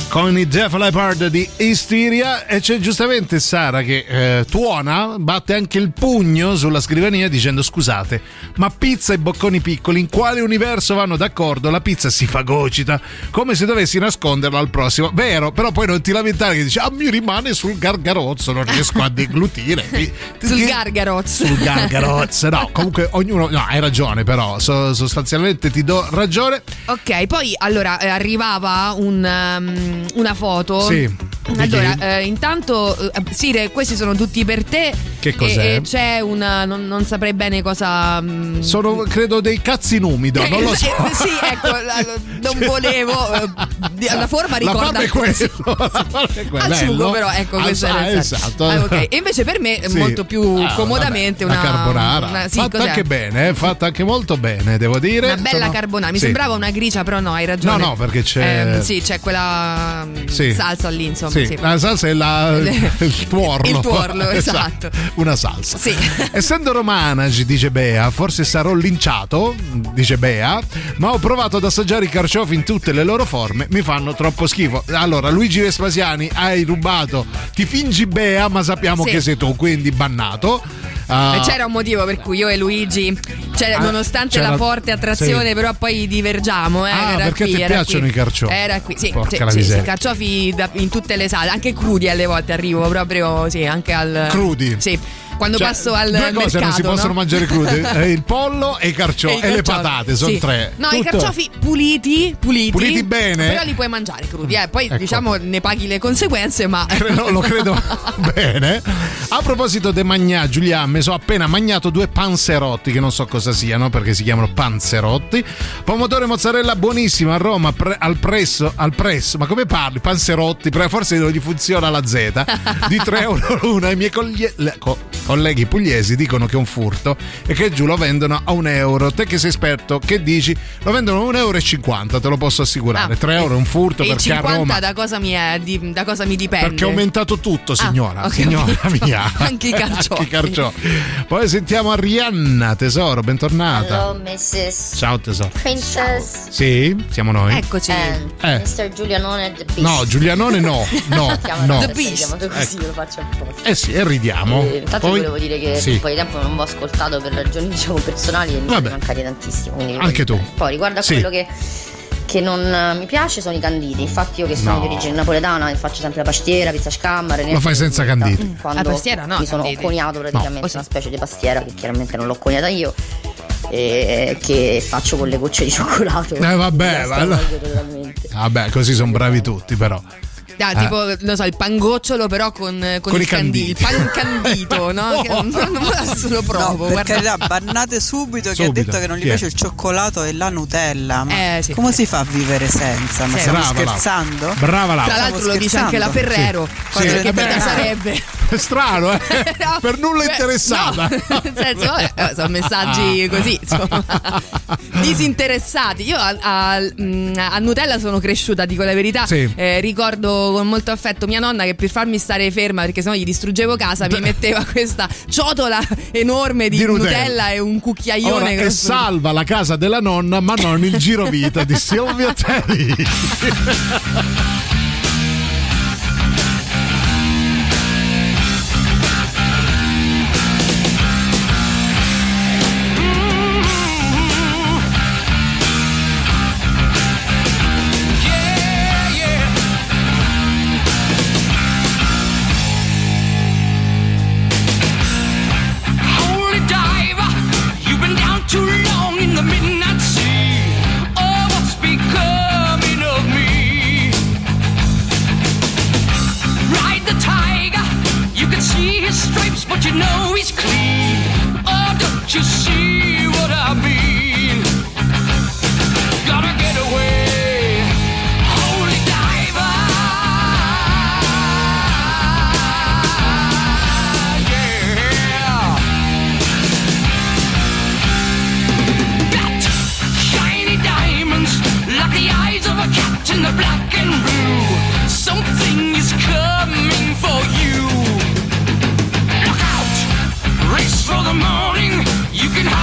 con i Def Leppard di Isteria. E c'è giustamente Sara che eh, tuona, batte anche il pugno sulla scrivania dicendo: scusate, ma pizza e bocconi piccoli in quale universo vanno d'accordo? La pizza si fagocita, come se dovessi nasconderla al prossimo. Vero, però poi non ti lamentare che dici: ah, mi rimane sul gargarozzo, non riesco a deglutire. Sul gargarozzo. Sul gargarozzo. No, comunque ognuno, no, hai ragione, però so, sostanzialmente ti do ragione. Ok, poi allora eh, arrivava un... Um... una foto. Sì. Allora, eh, intanto eh, Sire, questi sono tutti per te. Che cos'è? E, e c'è una non, non saprei bene cosa. Mh... Sono credo dei cazzi in umido, eh, non lo so. Eh, sì, ecco, la, non volevo eh, la forma ricorda. La è quello. Al sugo però, ecco, al, questo ah, era esatto. Ah, okay. E invece per me sì. molto più ah, comodamente vabbè, una carbonara. Una, sì, fatta cos'è? Anche bene, eh, fatta anche molto bene, devo dire. Una bella sono... carbonara. Mi sì. sembrava una grigia, però no, hai ragione. No, no, perché c'è eh, sì, c'è quella sì. salsa lì, insomma. Sì. Sì. La salsa è la, il tuorlo. Il tuorlo, esatto. Una salsa. Sì. Essendo romana, ci dice Bea, forse sarò linciato, dice Bea, ma ho provato ad assaggiare i carciofi in tutte le loro forme, mi fanno troppo schifo. Allora, Luigi Vespasiani, hai rubato, ti fingi Bea, ma sappiamo sì. che sei tu, quindi bannato. Uh, c'era un motivo per cui io e Luigi, cioè, ah, nonostante la forte attrazione, sì. però poi divergiamo. Eh, ah, era perché qui, ti era piacciono qui. I carciofi? Era qui, sì, sì, sì, sì carciofi da, in tutte le sale, anche crudi alle volte arrivo proprio, sì, anche al crudi. Sì. Quando cioè, passo al due cose mercato, non si no? possono mangiare crude, il pollo e i carciofi e, e le patate, sono sì. tre. No, tutto. I carciofi puliti, puliti, puliti bene. Però li puoi mangiare crudi, eh. Poi ecco. diciamo ne paghi le conseguenze, ma credo, lo credo bene. A proposito de magnà, Giulia, mi sono appena magnato due panzerotti che non so cosa siano, perché si chiamano panzerotti. Pomodoro e mozzarella buonissima a Roma pre, al presso, al presso. Ma come parli? Panzerotti, forse non gli funziona la Z. Di tre euro l'una, i miei collie... Le, co- colleghi pugliesi dicono che è un furto e che giù lo vendono a un euro. Te che sei esperto, che dici? Lo vendono a un euro e cinquanta, te lo posso assicurare. tre euro è un furto, perché a Roma da cosa mi è, di, da cosa mi dipende? Perché è aumentato tutto, signora. Ah, okay, signora mia. Anche i carciofi. Carcio. Poi sentiamo Arianna, tesoro, bentornata. Hello, missus. Ciao tesoro. Princess. Ciao. Sì, siamo noi. Eccoci. Eh. mister Giulianone the Beast. No, Giulianone no, no, no. The Beast. Così, ecco. Lo faccio apposta. Eh sì, e ridiamo. Eh, Poi volevo dire che sì. un po' di tempo non vi ho ascoltato per ragioni diciamo personali e mi sono mancati tantissimo. Quindi anche tu. Poi riguardo a sì. quello che, che non mi piace sono i canditi. Infatti io che sono no. di origine napoletana e faccio sempre la pastiera, pizza scamma. Lo fai senza canditi? La pastiera no. Mi sono canditi. coniato praticamente no. una specie di pastiera che chiaramente non l'ho coniata io. E che faccio con le gocce di cioccolato. Eh vabbè, vabbè. Vabbè, così sono bravi tutti però. Ah, tipo, eh. non so, il pangocciolo però con, con, con il, canditi. Canditi. Il pan candito, no? no. Non, non adesso lo provo. No, per carità, bannate subito, subito che ha detto che non gli Chi piace è? Il cioccolato e la Nutella. Ma eh, sì, come sì. si fa a vivere senza? Ma sì, stiamo brava, scherzando? Brava, brava Laura. Tra l'altro lo dice anche la Ferrero. Sì. Sì. Che bella sarebbe. È strano, eh? No. Per nulla interessata. No. Nel senso, vabbè, sono messaggi così, insomma. Disinteressati. Io a, a, a Nutella sono cresciuta, dico la verità. Sì. Eh, ricordo con molto affetto mia nonna che per farmi stare ferma, perché sennò gli distruggevo casa, mi metteva questa ciotola enorme di, di Nutella. Nutella e un cucchiaione. Ora, e salva la casa della nonna ma non il girovita di Silvia Teti. You can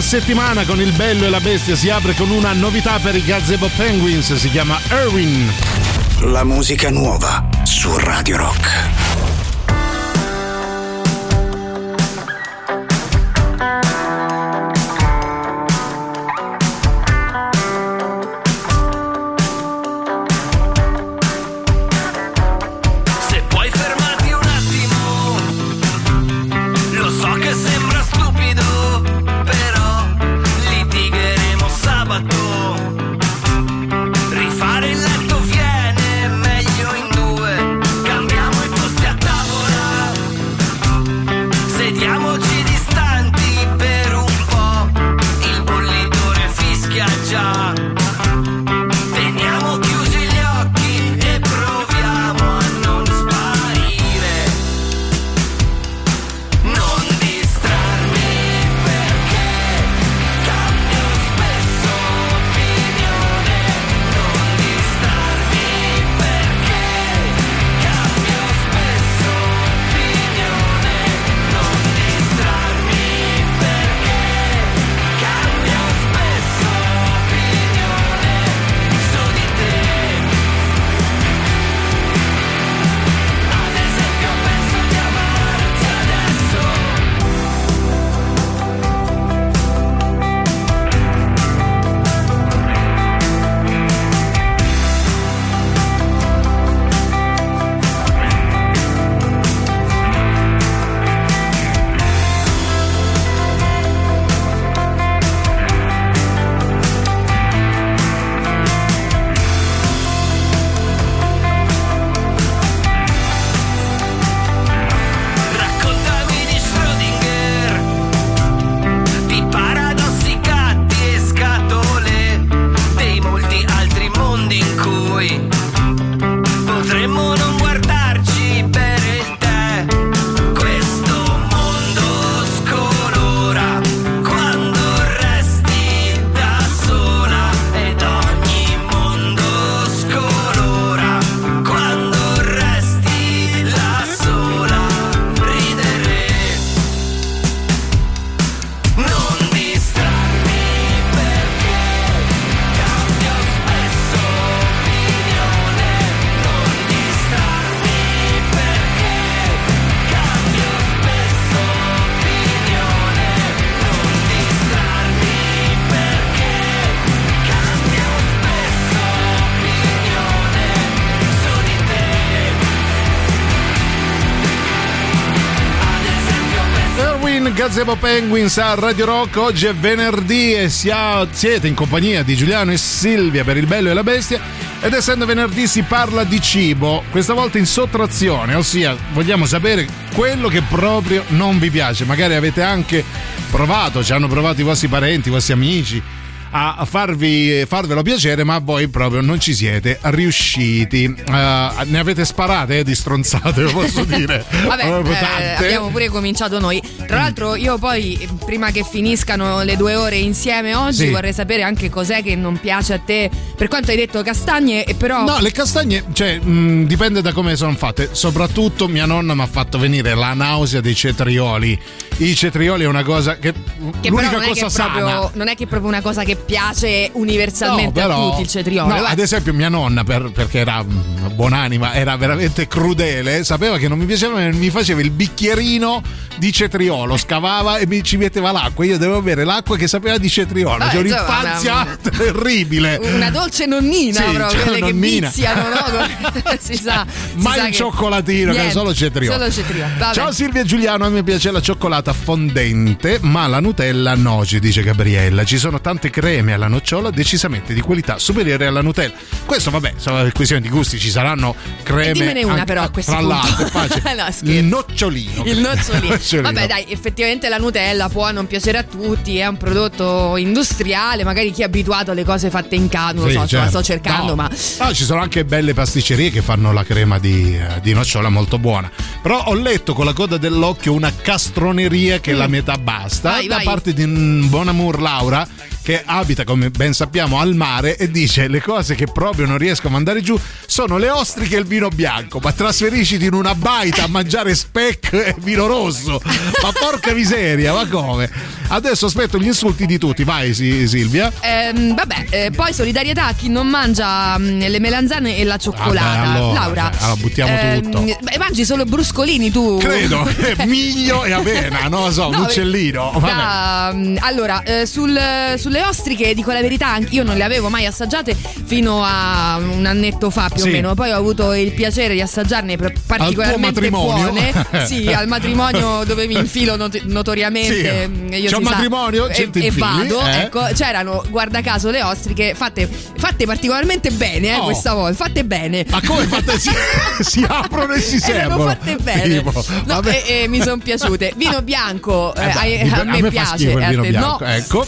Settimana con Il Bello e la Bestia si apre con una novità per i Gazebo Penguins, si chiama Erwin. La musica nuova su Radio Rock. Rifare il letto viene meglio in due, cambiamo il posto Gazebo Penguins a Radio Rock. Oggi è venerdì e siete in compagnia di Giuliano e Silvia per Il Bello e la Bestia, ed essendo venerdì si parla di cibo, questa volta in sottrazione, ossia vogliamo sapere quello che proprio non vi piace. Magari avete anche provato, ci hanno provato i vostri parenti, i vostri amici a farvi, farvelo piacere, ma voi proprio non ci siete riusciti. Uh, ne avete sparate eh, di stronzate, posso dire. Vabbè, eh, abbiamo pure cominciato noi. Tra l'altro io poi, prima che finiscano le due ore insieme oggi, sì. vorrei sapere anche cos'è che non piace a te. Per quanto hai detto castagne, però... No, le castagne, cioè, mh, dipende da come sono fatte. Soprattutto mia nonna mi ha fatto venire la nausea dei cetrioli. I cetrioli è una cosa che... che l'unica però non cosa è che sana. Proprio, non è che è proprio una cosa che piace universalmente no, però, a tutti il cetriolo. No, ad esempio mia nonna, per, perché era buonanima, era veramente crudele, sapeva che non mi piaceva e mi faceva il bicchierino di cetriolo, scavava e mi ci metteva l'acqua. Io devo bere l'acqua che sapeva di cetriolo. Vabbè, c'è un'infanzia una, terribile. Una dolce nonnina, sì, proprio, quelle nonnina. Che viziano, no? Si sa. Mai un cioccolatino, niente, che era solo cetriolo. Solo cetriolo. Ciao Silvia e Giuliano, a me piace la cioccolata fondente, ma la Nutella no, ci dice Gabriella. Ci sono tante creme alla nocciola decisamente di qualità superiore alla Nutella. Questo vabbè, sono questioni di gusti, ci saranno creme. E dimmene una anche, però a questo tra punto. No, il nocciolino. Il nocciolino. nocciolino. Vabbè dai, effettivamente la Nutella può non piacere a tutti, è un prodotto industriale, magari chi è abituato alle cose fatte in casa, non sì, lo so, certo. la sto cercando, no. ma no, ci sono anche belle pasticcerie che fanno la crema di, di nocciola molto buona. Però ho letto con la coda dell'occhio una castroneria che mm. la metà basta, vai, da vai. parte di Bonamour Laura, che abita, come ben sappiamo, al mare, e dice: le cose che proprio non riesco a mandare giù sono le ostriche e il vino bianco, ma trasferisciti in una baita a mangiare speck e vino rosso, ma porca miseria, ma come? Adesso aspetto gli insulti di tutti, vai Silvia. Eh, vabbè, eh, poi solidarietà a chi non mangia mh, le melanzane e la cioccolata. Vabbè, allora, Laura, cioè, allora buttiamo eh, tutto. Beh, mangi solo bruscolini tu? Credo, eh, miglio e avena, no, so, no, un uccellino. Vabbè. Da, allora, eh, sul, sul le ostriche, dico la verità, io non le avevo mai assaggiate fino a un annetto fa più sì. o meno. Poi ho avuto il piacere di assaggiarne particolarmente buone. Sì, al matrimonio dove mi infilo not- notoriamente. Sì. Io c'è un matrimonio sa, e, e vado. Eh. Ecco, c'erano, guarda caso, le ostriche fatte, fatte particolarmente bene eh, oh. questa volta. Fatte bene. Ma come fatte? Si, si aprono e si servono. Fatte bene. No, e, e mi sono piaciute. Vino bianco eh, beh, a, a me, me piace. Il vino bianco. No. Ecco.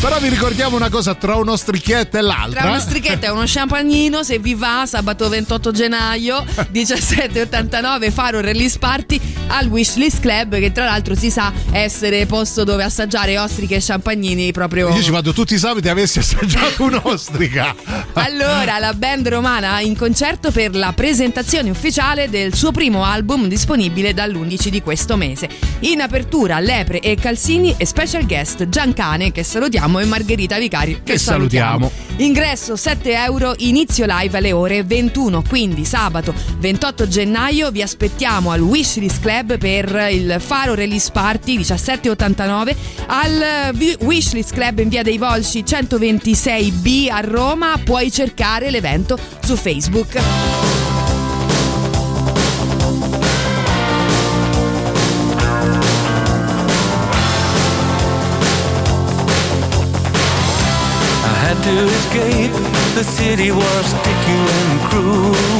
Però vi ricordiamo una cosa, tra uno strichetto e l'altra. Tra uno strichetto e uno champagnino, se vi va, sabato ventotto gennaio, diciassette ottantanove, Faro Release Party al Wishlist Club, che tra l'altro si sa essere posto dove assaggiare ostriche e champagnini proprio. Io ci vado tutti i sabati, avessi assaggiato un'ostrica. Allora, la band romana in concerto per la presentazione ufficiale del suo primo album, disponibile dall'undici di questo mese. In apertura Lepre e Calzini e special guest Giancane, che salutiamo, e Margherita Vicari, che, che salutiamo. salutiamo. Ingresso sette euro, inizio live alle ore ventuno, quindi sabato ventotto gennaio vi aspettiamo al Wishlist Club per il Faro Release Party diciassette ottantanove al Wishlist Club in Via dei Volsci centoventisei B a Roma. Puoi cercare l'evento su Facebook. To escape, the city was sticky and cruel.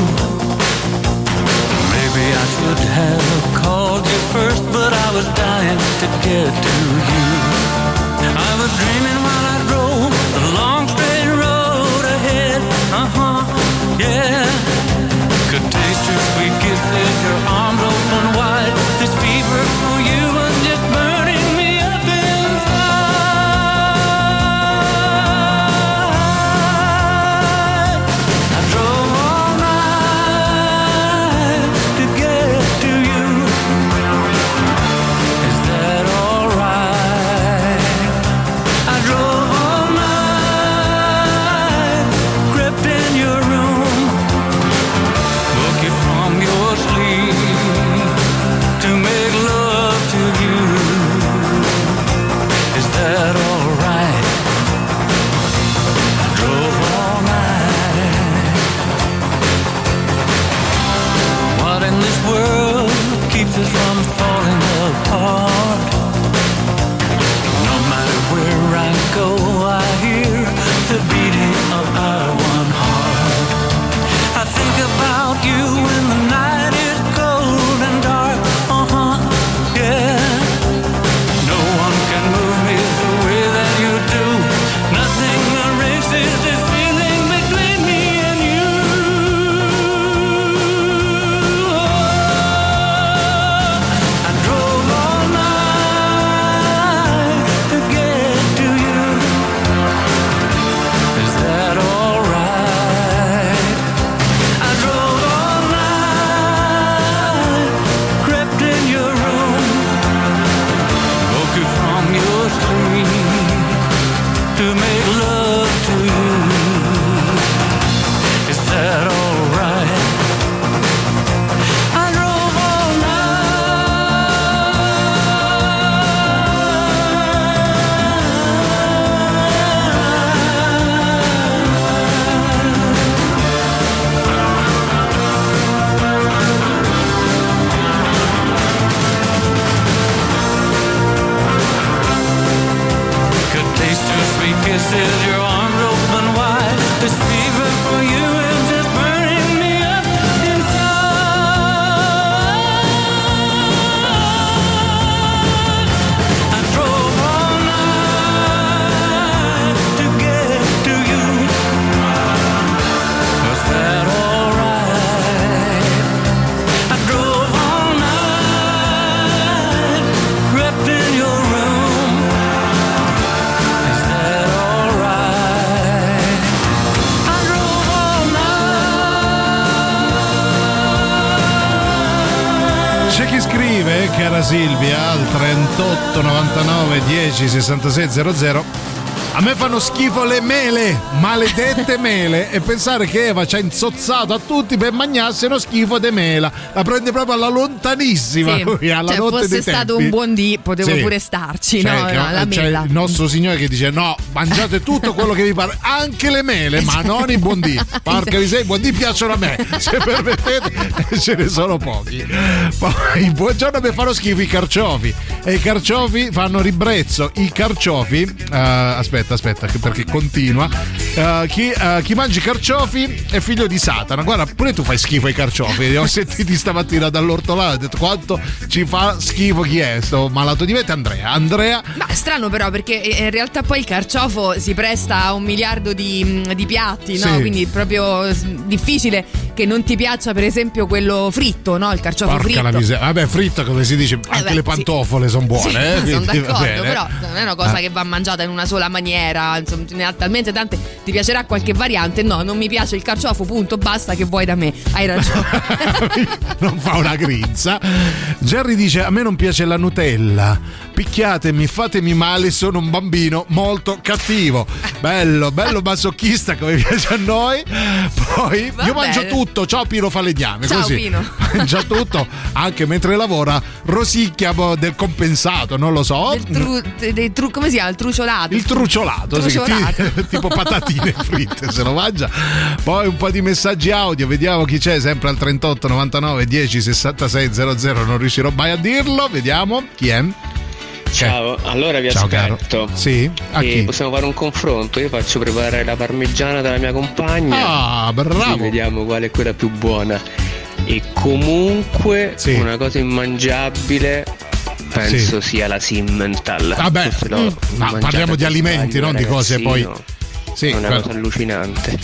Maybe I should have called you first, but I was dying to get to you. I was dreaming while I drove the long straight road ahead. Uh-huh, yeah. Could taste your sweet kisses, your arms open wide. This fever for you was just burning me up inside. Get to you. Is that alright? C'è chi scrive, cara Silvia, al trentotto novantanove dieci sessantasei zero zero: a me fanno schifo le mele, maledette mele, e pensare che Eva ci ha insozzato a tutti per mangiarsi uno schifo di mela. La prende proprio alla lontanissima, sì, lui, alla, cioè, notte fosse dei stato tempi. Un buon dì, potevo sì. pure starci, cioè, no? Che, no, la c'è mela. Il nostro signore che dice: no, mangiate tutto quello che vi pare, anche le mele, ma non i buon dì. Porca miseria, i buon dì piacciono a me, se permettete, ce ne sono pochi. Poi buongiorno, mi fanno schifo i carciofi, e i carciofi fanno ribrezzo. I carciofi, uh, aspetta. Aspetta, perché continua. Uh, chi, uh, chi mangi carciofi è figlio di Satana. Guarda, pure tu fai schifo ai carciofi. Li ho sentiti stamattina dall'ortolano. Ho detto quanto ci fa schifo chi è. Sto malato di vete, Andrea. Andrea. Ma strano, però, perché in realtà poi il carciofo si presta a un miliardo di, di piatti, no? Sì. Quindi è proprio difficile che non ti piaccia, per esempio, quello fritto, no? Il carciofo Porca fritto. La miseria. Vabbè, fritto, come si dice, anche eh beh, le pantofole sì. sono buone. Sì, eh? Sono d'accordo, però non è una cosa ah. che va mangiata in una sola maniera. Insomma, ne ha talmente tante, ti piacerà qualche variante. No, non mi piace il carciofo, punto, basta, che vuoi da me, hai ragione. Non fa una grinza. Jerry dice: a me non piace la Nutella, picchiatemi, fatemi male, sono un bambino molto cattivo. Bello, bello masochista come piace a noi. Poi Va io bene. Mangio tutto, ciao Pino Falegname, ciao, così Pino. Mangia tutto, anche mentre lavora, rosicchia del compensato, non lo so, del tru, del tru, come si chiama? Il truciolato. Il truciolato. Truciolato, truciolato. Sì, tipo patatine fritte se lo mangia. Poi un po' di messaggi audio, vediamo chi c'è, sempre al trentotto novantanove dieci sessantasei zero zero, non riuscirò mai a dirlo, vediamo chi è. Ciao, allora vi Ciao, aspetto. Sì, a e chi? Possiamo fare un confronto. Io faccio preparare la parmigiana dalla mia compagna. Ah, bravo. Vediamo qual è quella più buona. E comunque sì. una cosa immangiabile penso sì. sia la Simmental. Vabbè, ma parliamo di alimenti, non di cose poi. Sì, è una cosa allucinante.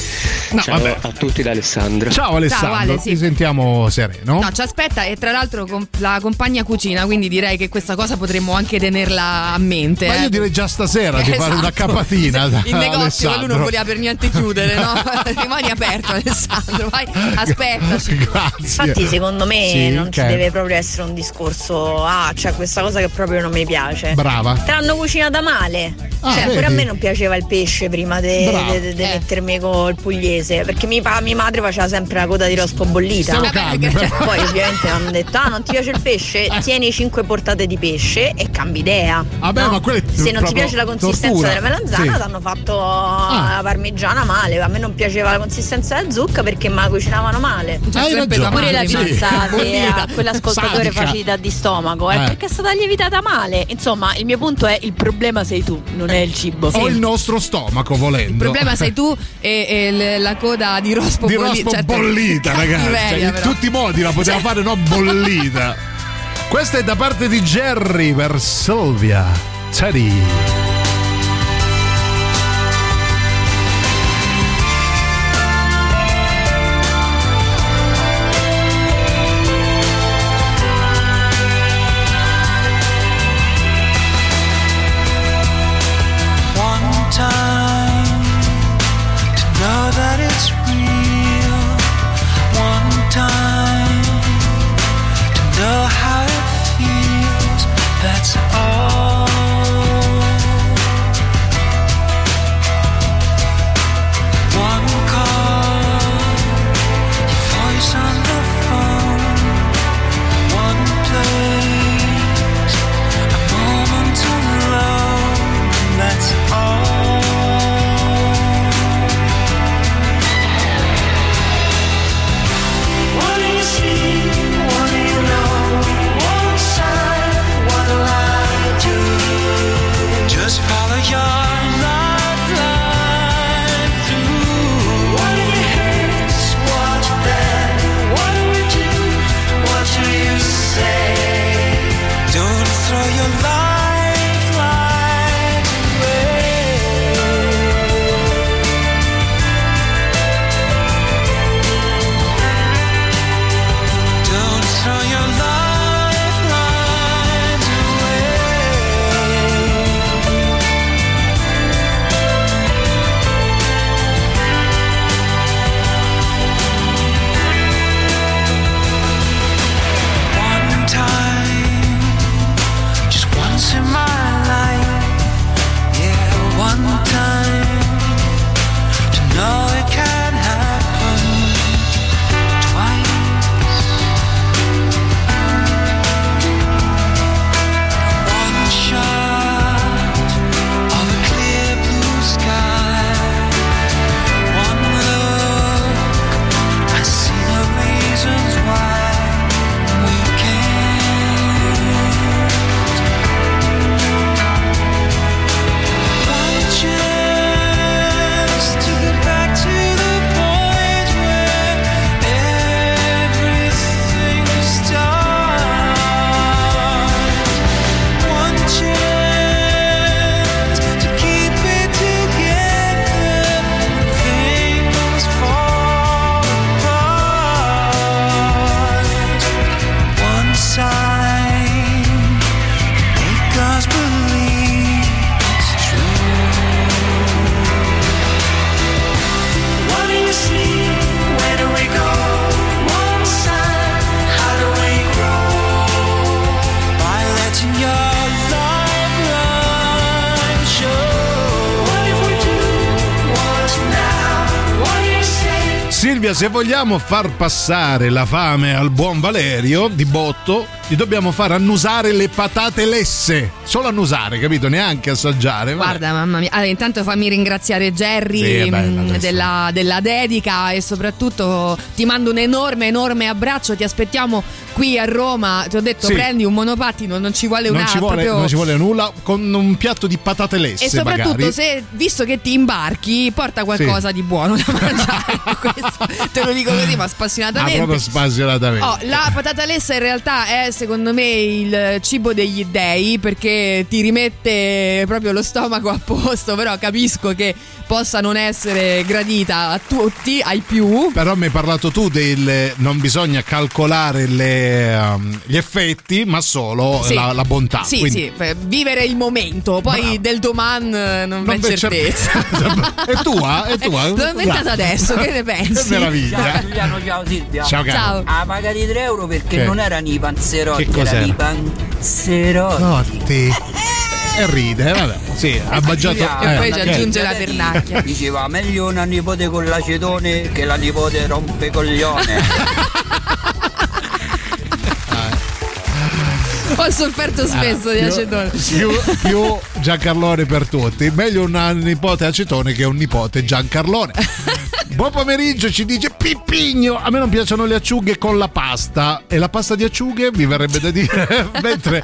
No, ciao vabbè. a tutti da Alessandro. Ciao Alessandro, ciao, Ale, sì. ti sentiamo sereno. No, ci aspetta, e tra l'altro la compagna cucina, quindi direi che questa cosa potremmo anche tenerla a mente. Ma eh. io direi già stasera eh, di esatto. fare una capatina. Sì, il negozio che lui non voleva per niente chiudere, no? Rimani aperto, Alessandro, vai, aspettaci. Grazie. Infatti secondo me sì, non okay. ci deve proprio essere un discorso, ah, cioè questa cosa che proprio non mi piace. Brava. Tranno cucinata male. Ah, cioè, pure a me non piaceva il pesce prima de di eh. mettermi col pugliese, perché mi pa- mia madre faceva sempre la coda di rospo bollita. Vabbè, poi ovviamente hanno detto: ah, non ti piace il pesce, eh. tieni cinque portate di pesce e cambi idea. Vabbè, no? Ma se non ti piace la consistenza tortura. Della melanzana sì. t'hanno fatto ah. la parmigiana male. A me non piaceva la consistenza della zucca perché me la cucinavano male, cioè, pure la pizza sì. a quell'ascoltatore facilità di stomaco eh. Eh. perché è stata lievitata male. Insomma, il mio punto è: il problema sei tu, non è il cibo sì. o il nostro stomaco volendo. Il problema sei tu e, e la coda di rospo, di bolli- rospo certo, bollita, ragazzi. Cioè, in tutti i modi la poteva fare, no, bollita. Questa è da parte di Jerry per Silvia Teti. Know how it feels, that's all. Silvia, se vogliamo far passare la fame al buon Valerio di botto, gli dobbiamo far annusare le patate lesse. Solo annusare, capito? Neanche assaggiare. Guarda, vabbè. Mamma mia. Allora, intanto fammi ringraziare Jerry sì, bella, della, della dedica e soprattutto ti mando un enorme, enorme abbraccio. Ti aspettiamo qui a Roma. Ti ho detto, sì. prendi un monopattino, non ci vuole una. Non ci vuole, proprio... non ci vuole nulla, con un piatto di patate lesse. E soprattutto, magari. Se visto che ti imbarchi, porta qualcosa sì. di buono da mangiare. Questo te lo dico così, ma spassionatamente. Ah, proprio spassionatamente. Oh, la patata lessa in realtà è, secondo me, il cibo degli dèi, perché ti rimette proprio lo stomaco a posto. Però capisco che possa non essere gradita a tutti, ai più. Però mi hai parlato tu del non bisogna calcolare le, um, gli effetti, ma solo sì. la, la bontà. Sì, quindi... sì, vivere il momento. Poi Bravo. Del domani non, non c'è certezza. certezza. È tua? È tua? L'ho inventata adesso, che ne pensi? Ciao Giuliano, ciao Silvia. Ciao caro. Ah, pagati tre euro perché che? Non erano i panzerotti, che cos'era? Erano i panzerotti. E ride, vabbè. Sì, ha baggiato. E poi eh, ci aggiunge la pernacchia. Diceva meglio una nipote con l'acetone che la nipote rompe coglione. Ho sofferto spesso ah, di acetone. Più, più Giancarlone per tutti. Meglio una nipote acetone che un nipote Giancarlone. Buon pomeriggio, ci dice Pippigno. A me non piacciono le acciughe con la pasta. E la pasta di acciughe mi verrebbe da dire. Mentre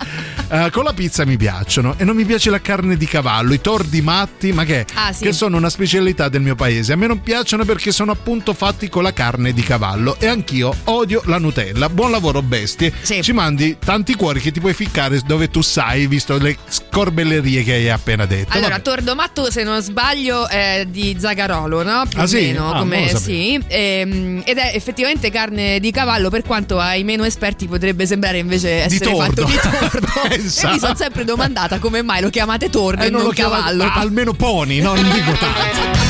uh, con la pizza mi piacciono. E non mi piace la carne di cavallo, i tordi matti, ma che, ah, sì. che sono una specialità del mio paese. A me non piacciono perché sono appunto fatti con la carne di cavallo. E anch'io odio la Nutella. Buon lavoro, bestie. Sì. Ci mandi tanti cuori che ti puoi ficcare dove tu sai, visto le scorbellerie che hai appena detto. Allora, vabbè. Tordo matto, se non sbaglio, è di Zagarolo, no? Più ah, o sì? meno. Ah, Come, sì, ehm, ed è effettivamente carne di cavallo, per quanto ai meno esperti potrebbe sembrare invece essere di fatto di tordo. E mi sono sempre domandata come mai lo chiamate tordo eh, e non, non cavallo. Chiamate, almeno pony, no? Non dico tanto.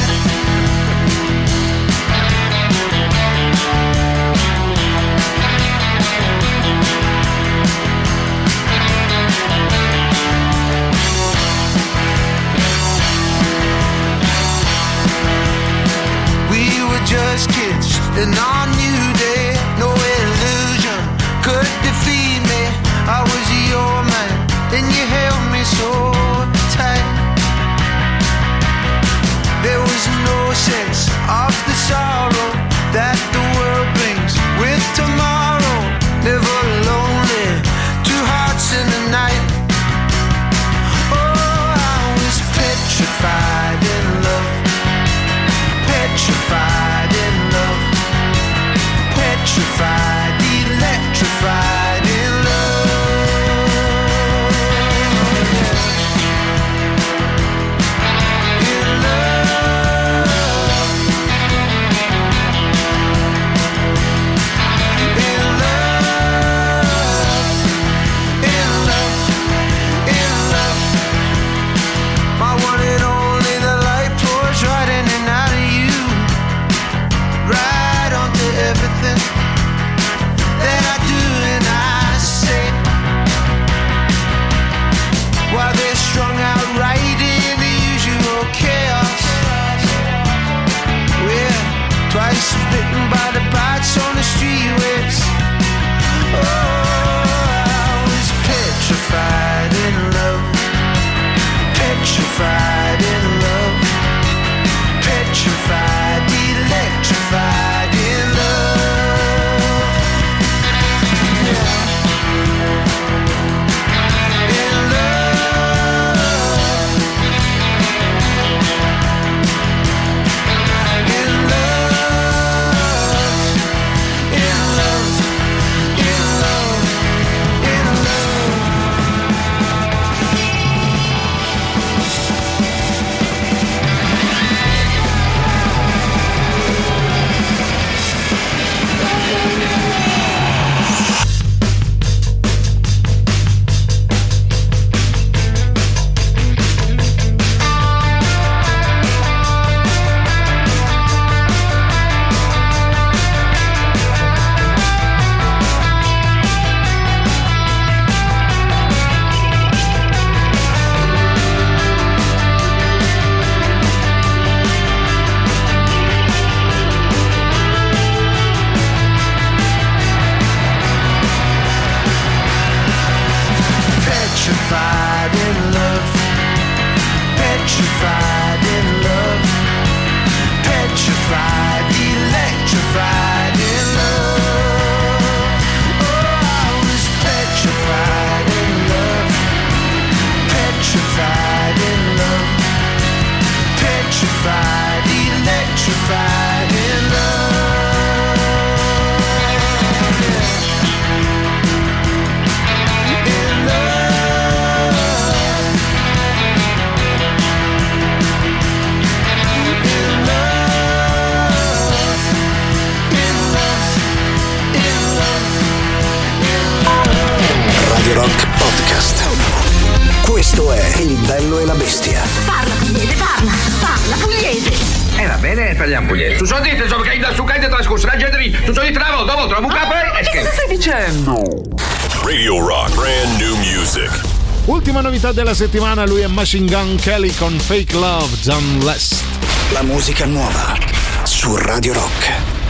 And I knew that no illusion could defeat me. I was your man, and you held me so tight. There was è Il Bello e la Bestia. Parla pugliese, parla, parla pugliese. E va bene, parliamo pugliese. Tu so dite, so che da su caide trascorso la gente lì. Tu so di travo, dopo trovo un capo e che cosa stai dicendo? Radio Rock, brand new music. Ultima novità della settimana, lui è Machine Gun Kelly con Fake Love, John Less. La musica nuova su Radio Rock.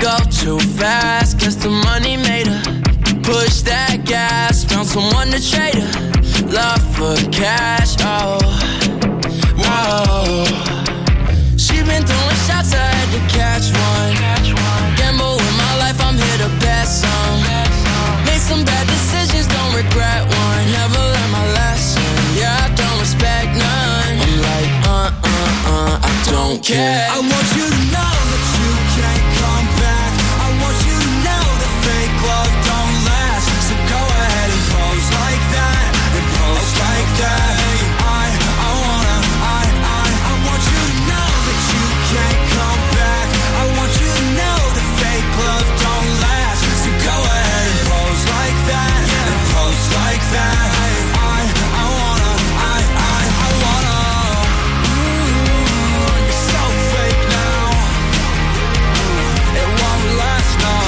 go too fast, guess the money made her push that gas, found someone to trade her love for cash, oh, whoa. She been throwing shots, I had to catch one. Gamble with my life, I'm here to bet some. Made some bad decisions, don't regret one. Never learned my lesson, yeah, I don't respect none. I'm like, uh-uh-uh, I don't care. I want you to know that you can't come back. I want you to know that fake love don't last. So go ahead and pose like that, and pose like that. I, I wanna, I, I, I want you to know that you can't come back. I want you to know that fake love don't last. So go ahead and pose like that, and pose like that. I, I wanna, I, I, I wanna. Ooh, you're so fake now. Last no,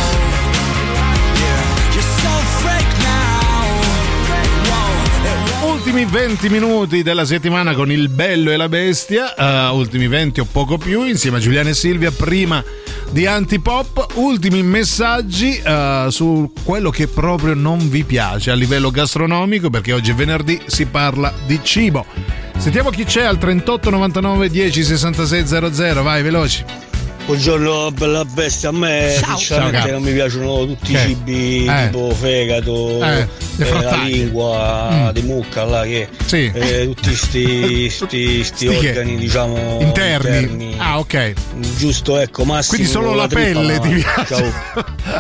yeah, you're so fake now. Wow. Ultimi venti minuti della settimana con Il Bello e la Bestia, uh, ultimi venti o poco più, insieme a Giuliano e Silvia, prima di Antipop. Ultimi messaggi uh, su quello che proprio non vi piace a livello gastronomico, perché oggi è venerdì, si parla di cibo. Sentiamo chi c'è al trentotto novantanove dieci sessantasei zero zero, vai veloci. Buongiorno bella bestia, a me ciao, sinceramente ciao, non mi piacciono tutti che? i cibi eh. tipo fegato, eh, eh, la lingua mm. di mucca là che sì. eh, tutti sti, sti, sti organi diciamo interni. interni. Ah, ok. Giusto, ecco, massimo. Quindi solo la, la pelle ti piace.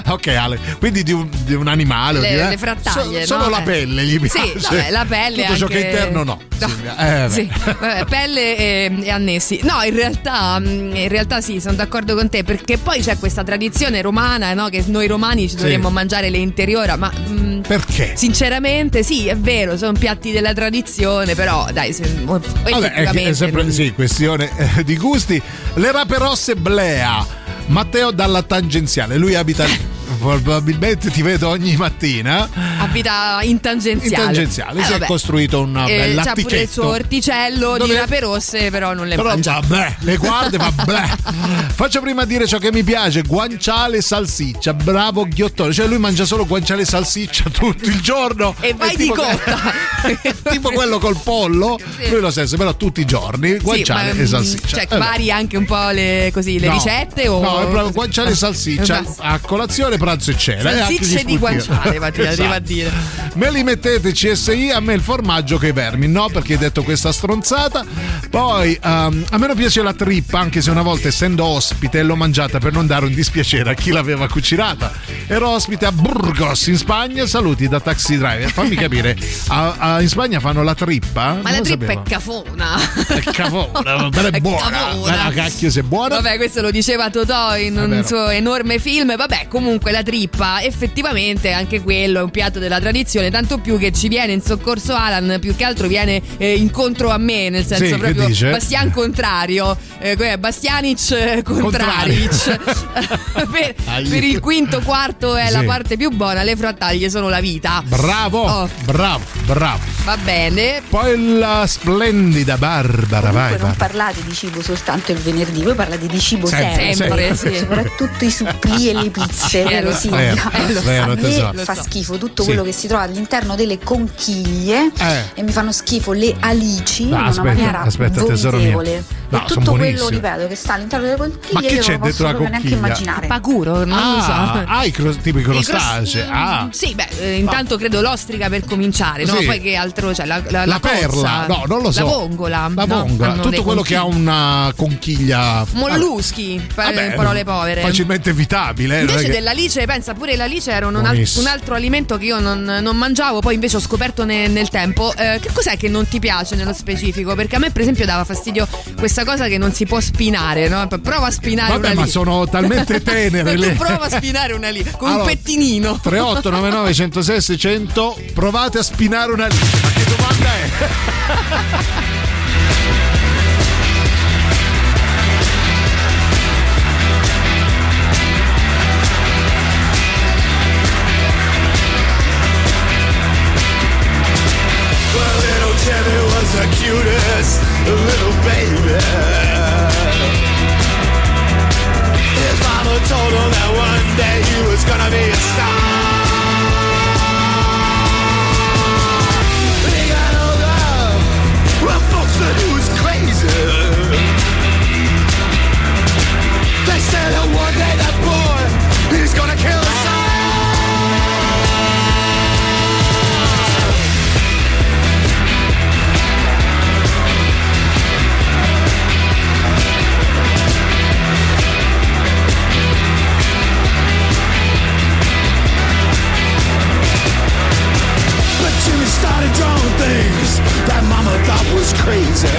Ok, Ale. Quindi di un, di un animale, le, dire, le frattaglie. So, solo no, la pelle gli piace. Sì, vabbè, la pelle. Tutto ciò anche... che è interno no. no. Eh, sì. Vabbè, pelle e, e annessi. No, in realtà in realtà sì, sono d'accordo con te, perché poi c'è questa tradizione romana, no? Che noi romani ci dovremmo sì. mangiare le interiora, ma mh, perché? Sinceramente sì, è vero, sono piatti della tradizione, però dai, se, vabbè, è, è sempre non... sì, questione eh, di gusti. Le rape rosse blea, Matteo dalla tangenziale, lui abita lì. Probabilmente ti vedo ogni mattina. Abita in tangenziale. In tangenziale, eh, si vabbè. è costruito un bel eh, c'ha pure il suo orticello dove... di rape rosse, però non le però mangia. Però le guarda, ma bleh. Faccio prima dire ciò che mi piace: guanciale e salsiccia. Bravo ghiottone. Cioè lui mangia solo guanciale e salsiccia tutto il giorno. E vai di cotta. Que... tipo quello col pollo. Sì. Lui lo stesso, però tutti i giorni guanciale sì, ma, e salsiccia. Cioè eh, vari anche un po' le, così, le no, ricette o... No, è proprio guanciale e salsiccia a colazione, pranzo e cena. Salsicce di guanciale va esatto. a dire. Me li mettete C S I, a me il formaggio che i vermi, no, perché hai detto questa stronzata. Poi um, a me non piace la trippa, anche se una volta essendo ospite l'ho mangiata per non dare un dispiacere a chi l'aveva cucinata. Ero ospite a Burgos in Spagna, saluti da Taxi Driver. Fammi capire, a, a, in Spagna fanno la trippa? Ma non la trippa sapevo. È cafona. È cafona, però è buona. Cafona. Ma la cacchio se è buona. Vabbè, questo lo diceva Totò in un suo enorme film. Vabbè, comunque comunque la trippa effettivamente anche quello è un piatto della tradizione, tanto più che ci viene in soccorso Alan, più che altro viene eh, incontro a me, nel senso sì, proprio Bastian contrario, eh, Bastianic Contraric per, per il quinto quarto è sì. la parte più buona, le frattaglie sono la vita. Bravo, oh. bravo, bravo. Va bene. Poi la splendida Barbara. Comunque vai, non Barbara. Parlate di cibo soltanto il venerdì, voi parlate di cibo sempre, sempre, sempre. Sì. Soprattutto i supplì e le pizze, vero Silvia? A me fa schifo tutto sì. quello che si trova all'interno delle conchiglie eh. e mi fanno schifo le alici ah, in aspetta, una maniera aspetta, tesoro mio. No, e tutto quello, ripeto, che sta all'interno delle conchiglie. Ma che c'è dentro la conchiglia? Neanche immaginare. Paguro, non ah, lo so. Ah, i cro- tipo i crostacei. Cros- ah. Sì, beh, eh, intanto ah. credo l'ostrica per cominciare, no? Sì. Poi che altro c'è? Cioè, la, la, la, la perla, cozza, no, non lo so. La vongola. La vongola, no, tutto quello che ha una conchiglia. Molluschi, ah, beh, parole povere. Facilmente evitabile. Invece perché... dell'alice, pensa, pure l'alice era un, al- un altro alimento che io non, non mangiavo, poi invece ho scoperto ne- nel tempo. Eh, che cos'è che non ti piace nello specifico? Perché a me, per esempio, dava fastidio questa cosa che non si può spinare, no? Prova a spinare. Vabbè, una ma lì. Sono talmente tenere le... Prova a spinare una lì con allora, un pettinino. Tre otto nove nove uno zero sei sei zero zero. Provate a spinare una lì. Ma che domanda è? Well, little Jenny was the cutest little baby. His mama told him that one day he was gonna be a star. But he got older, well folks said he was crazy. They said that one day that boy, he's gonna kill his son. Started drawing things that mama thought was crazy.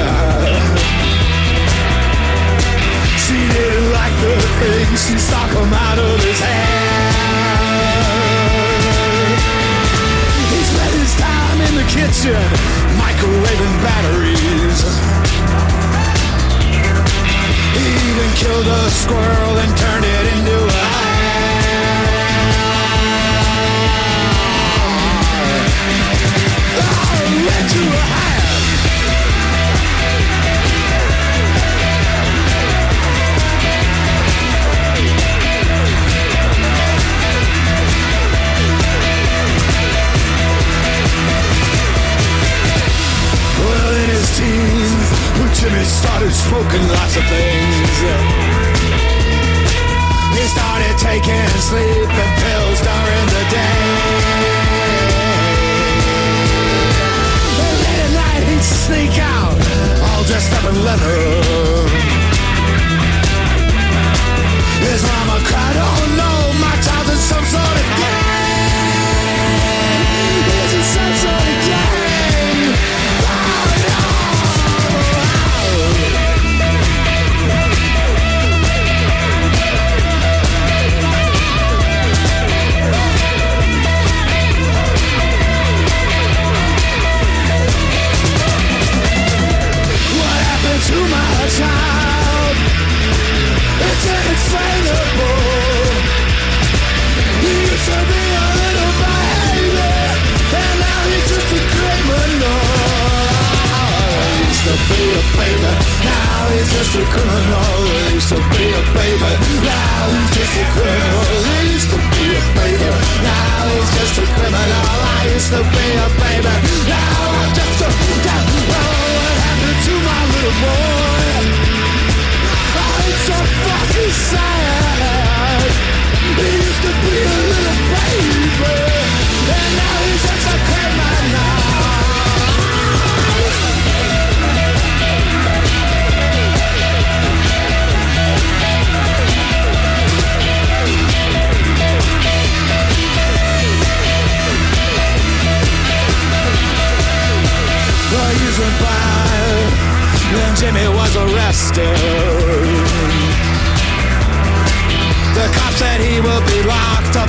She didn't like the things she saw come out of his hand. He spent his time in the kitchen microwaving batteries. He even killed a squirrel and turned it into a went to a high. Well, in his teens, Jimmy started smoking lots of things. He started taking sleeping pills during the day. Sneak out, all dressed up in leather. His mama cried, oh no, my child's in some sort of game. He's in some sort of game. Oh no. To my child, it's inexplainable. He used to be a little baby, and now he's just a criminal. He used to be a baby, now he's just a criminal. He used to be a baby, now he's just a criminal. He used to be a baby, now he's just a criminal. I used to be a baby, now I'm just a criminal. To my little boy, oh, it's so fucking sad. He used to be a little baby, and now he's just a criminal. Well, he's a bad. Then Jimmy was arrested. The cop said he would be locked up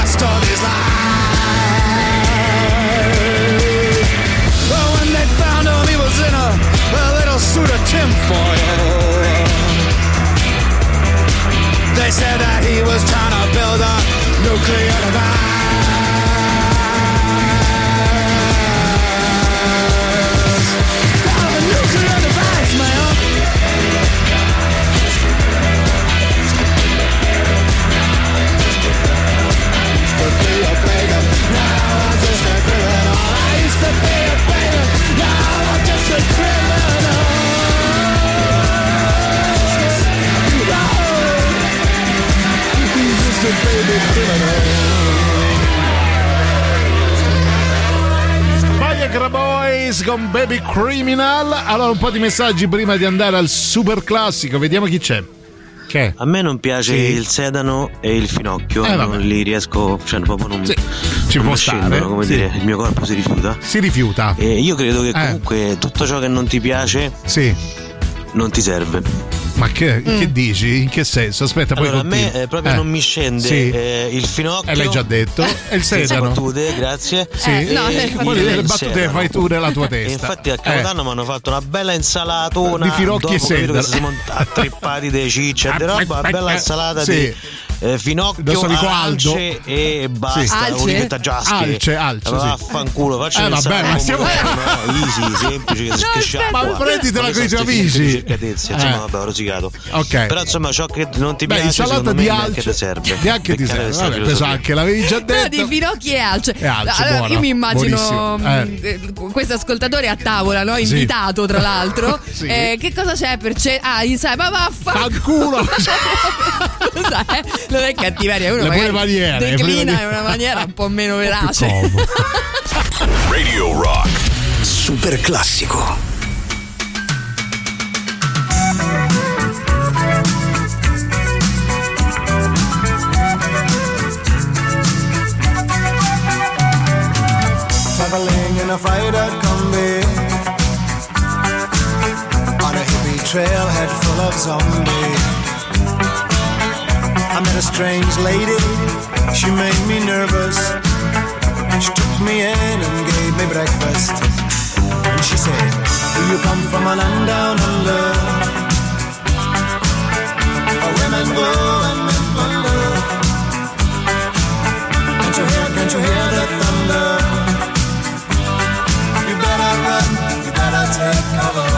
rest of his life. But when they found him, he was in a, a little suit of tinfoil. They said that he was trying to build a nuclear device. Got a nuclear device, man. Used to be a beggar, now I'm just a criminal. I used to be a beggar, now I'm just a criminal. He's just a baby criminal. Viagra Boys con Baby Criminal. Allora un po' di messaggi prima di andare al super classico. Vediamo chi c'è. Che? A me non piace sì. il sedano e il finocchio, eh, non li riesco, cioè proprio non, sì. Ci non può stare, come sì. dire, il mio corpo si rifiuta. Si rifiuta. E io credo che comunque eh. tutto ciò che non ti piace sì. non ti serve. Ma che, mm. che dici? In che senso? Aspetta, allora, poi a me eh, proprio eh. non mi scende sì. eh, il finocchio. Eh, l'hai già detto. E il sedano. Le battute, grazie. Sì. Eh, no, eh, no, le, le battute fai tu nella tua testa. E infatti a Capodanno eh. mi hanno fatto una bella insalatona di finocchi e sedano. Siamo attrippati dei cicci e di roba, una bella insalata sì. di eh, finocchio, alce e basta. Sì. Olivetta Giaschi. Alce, alce, vaffanculo, faccio una bella easy, semplice, che si schiscia. Ma prenditela con i tuoi amici. Insomma, vabbè, ok, però insomma ciò che non ti piace, beh, insalata di alce ti serve, neanche ti serve, vabbè, penso anche l'avevi già detto, no, di finocchi e alce, e alce allora, buona, io mi immagino eh. questo ascoltatore a tavola, no? Invitato sì. tra l'altro sì. eh, che cosa c'è per ce- ah gli sai ma vaffanculo cosa è? Non è cattiveria, uno le maniere, declina le in una maniera un po' meno verace. Radio Rock super classico. Traveling in a fried-out combi on a hippie trailhead full of zombies. I met a strange lady, she made me nervous. She took me in and gave me breakfast. And she said, do you come from a land down under? Where women go and men wonder. Can't you hear, can't you hear the thunder? You better take cover.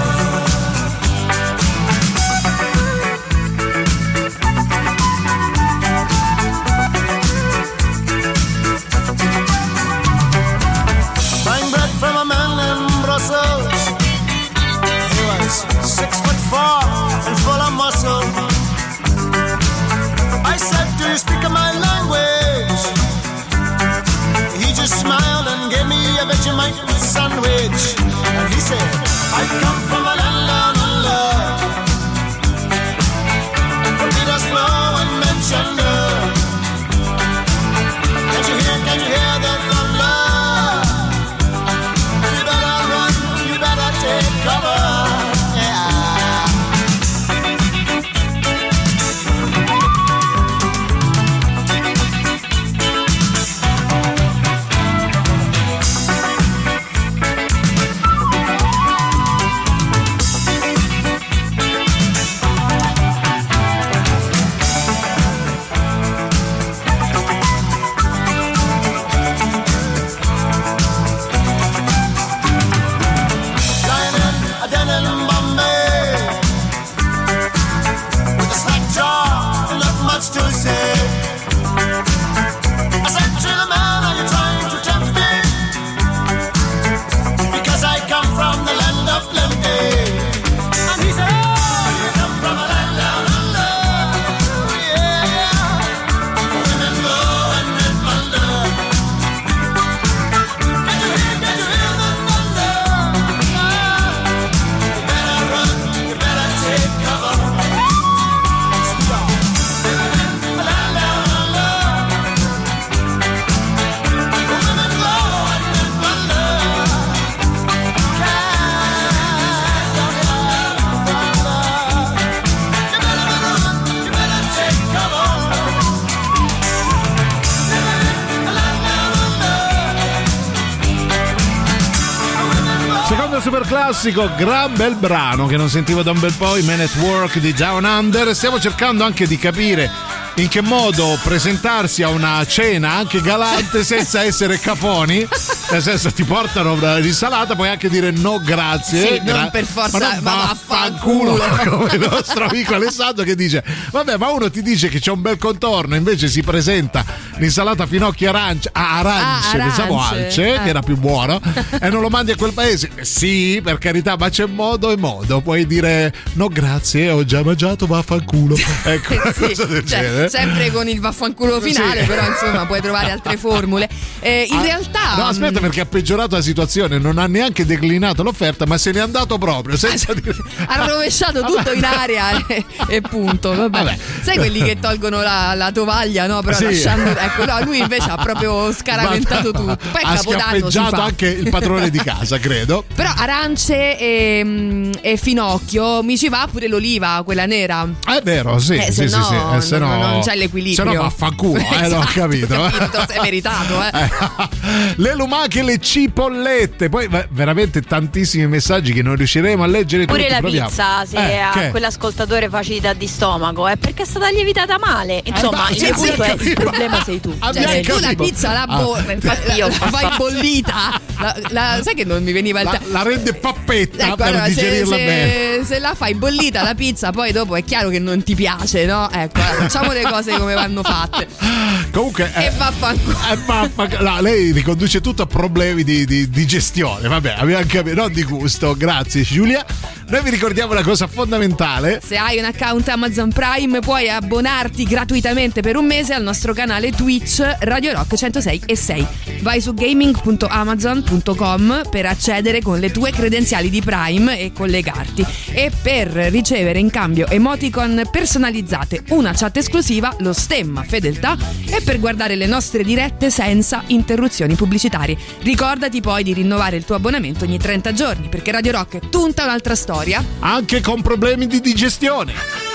Buying bread from a man in Brussels. He was six foot four and full of muscle. I said, do you speak my language? He just smiled and gave me a Vegemite sandwich. And he said, I come from a land down under. The leaders flow and mention love. Can't you hear, can't you hear the thunder? You better run, you better take cover. grande super classico, gran bel brano che non sentivo da un bel po', i Men at Work di Down Under. Stiamo cercando anche di capire in che modo presentarsi a una cena anche galante senza essere cafoni, nel senso ti portano una risalata, puoi anche dire no grazie, sì, gra- non per forza, ma, non ma vaffanculo, vaffanculo come il nostro amico Alessandro che dice vabbè, ma uno ti dice che c'è un bel contorno, invece si presenta l'insalata finocchi arancia, ah, arance, ah, pensavo alce, eh. che era più buono, e non lo mandi a quel paese. Sì, per carità, ma c'è modo e modo, puoi dire no grazie, ho già mangiato, vaffanculo, ecco, una sì, cosa del cioè, genere. Sempre con il vaffanculo finale, sì. Però insomma puoi trovare altre formule. Eh, in ah, realtà. No, aspetta, perché ha peggiorato la situazione, non ha neanche declinato l'offerta, ma se n'è andato proprio senza dire. Ha rovesciato ah, tutto ah, in aria e, e punto. Vabbè. Vabbè. Sai quelli che tolgono la, la tovaglia, no? Però sì. lasciando. Ecco, no, lui invece ha proprio scaraventato tutto. Poi ha schiaffeggiato anche il padrone di casa, credo. Però arance e, e finocchio mi ci va pure l'oliva, quella nera. È vero, sì, eh, sì, sì, no, sì, sì. Eh, se no, no. Non c'è l'equilibrio. Se no vaffanculo, eh, esatto, l'ho capito. capito è meritato, eh. Le lumache, le cipollette. Poi veramente tantissimi messaggi che non riusciremo a leggere tutti. Pure la proviamo. Pizza, se eh, a che? Quell'ascoltatore facilità di stomaco, è perché è stata lievitata male. Insomma, eh, il, sì, è, il problema sei tu. Cioè, se tu la pizza la, bo- ah, la, io, la fai bollita. La, la, sai che non mi veniva il ta- la, la rende pappetta, ecco, per allora, digerirla se, bene. Se, se la fai bollita la pizza, poi dopo è chiaro che non ti piace, no? Ecco, facciamo le cose come vanno fatte. Comunque e eh, vaffanculo. Eh, vaffanculo. No, lei riconduce tutto a problemi di, di, di gestione. Vabbè, abbiamo capito, non di gusto. Grazie Giulia. Noi vi ricordiamo una cosa fondamentale. Se hai un account Amazon Prime puoi abbonarti gratuitamente per un mese al nostro canale Twitch Radio Rock centosei e sei. Vai su gaming punto amazon punto com per accedere con le tue credenziali di Prime e collegarti, e per ricevere in cambio emoticon personalizzate, una chat esclusiva, lo stemma fedeltà, e per guardare le nostre dirette senza interruzioni pubblicitarie. Ricordati poi di rinnovare il tuo abbonamento ogni trenta giorni, perché Radio Rock è tutta un'altra storia, anche con problemi di digestione.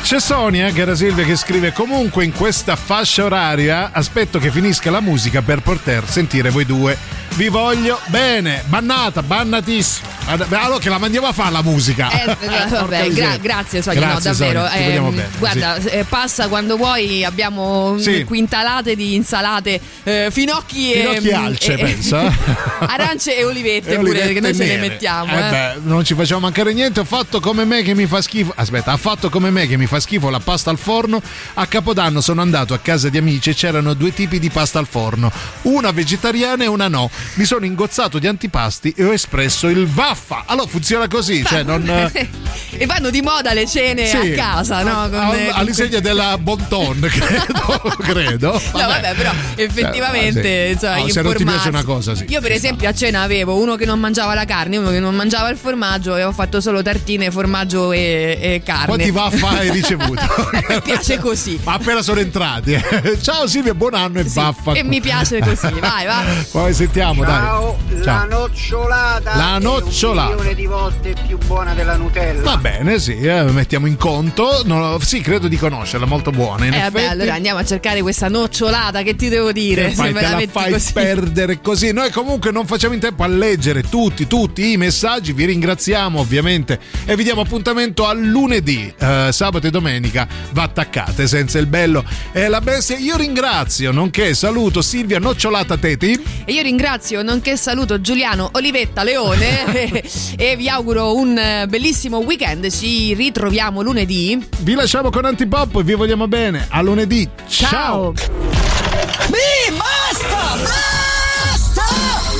C'è Sonia, cara Silvia, che scrive: comunque in questa fascia oraria aspetto che finisca la musica per poter sentire voi due. vi voglio bene, bannata, bannatissimo. Allora che la mandiamo a fare la musica. Eh, vabbè, gra- grazie Sonia, no, davvero. Sonia, eh, bene, guarda, sì. eh, passa quando vuoi, abbiamo sì. quintalate di insalate, eh, finocchi, finocchi e alce, e, pensa. arance e olivette, e pure olivette che noi nere. ce le mettiamo. Eh, eh. Beh, non ci facciamo mancare niente. Ho fatto come me che mi fa schifo. Aspetta, ha fatto come me che mi fa schifo la pasta al forno. A Capodanno sono andato a casa di amici e c'erano due tipi di pasta al forno, una vegetariana e una no. Mi sono ingozzato di antipasti e ho espresso il vaffa. Allora funziona così, cioè non... E vanno di moda le cene sì, a casa, no? Con, a, eh, all'insegna della Bonton, credo, credo. Vabbè. No, vabbè, però effettivamente, eh, sì. cioè, no, se non ti piace una cosa, sì. Io per esempio a cena avevo uno che non mangiava la carne, uno che non mangiava il formaggio e ho fatto solo tartine, formaggio e, e carne. Quanti vaffa hai ricevuto? Mi piace così. Ma appena sono entrati, eh. Ciao Silvia, buon anno e sì, vaffa. E mi piace così, vai, vai. Poi sentiamo, ciao, dai. Ciao, la nocciolata. La nocciolata. È un milione di volte più buona della Nutella. Va bene, sì, eh, mettiamo in conto. No, sì, credo di conoscerla, molto buona. In eh, effetti. Vabbè, allora andiamo a cercare questa nocciolata, che ti devo dire? Che se fai, me la metti fai così. Perdere così. Noi comunque non facciamo in tempo a leggere tutti, tutti i messaggi. Vi ringraziamo ovviamente e vi diamo appuntamento a lunedì, eh, sabato e domenica. Va attaccate senza il bello e la bestia. Io ringrazio, nonché saluto Silvia Nocciolata Teti. E io ringrazio, nonché saluto Giuliano Olivetta Leone. e, e vi auguro un bellissimo weekend. Ci ritroviamo lunedì. Vi lasciamo con Antipop e vi vogliamo bene. A lunedì. Ciao. Ciao. Mi basta! Basta!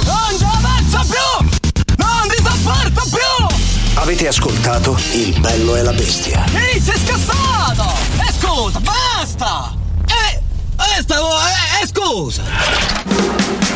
Non ci avanzo più! Non vi sopporto più! Avete ascoltato Il Bello e la Bestia. Ehi, sei scassato! E scusa, basta! E, e stavo... E, e scusa!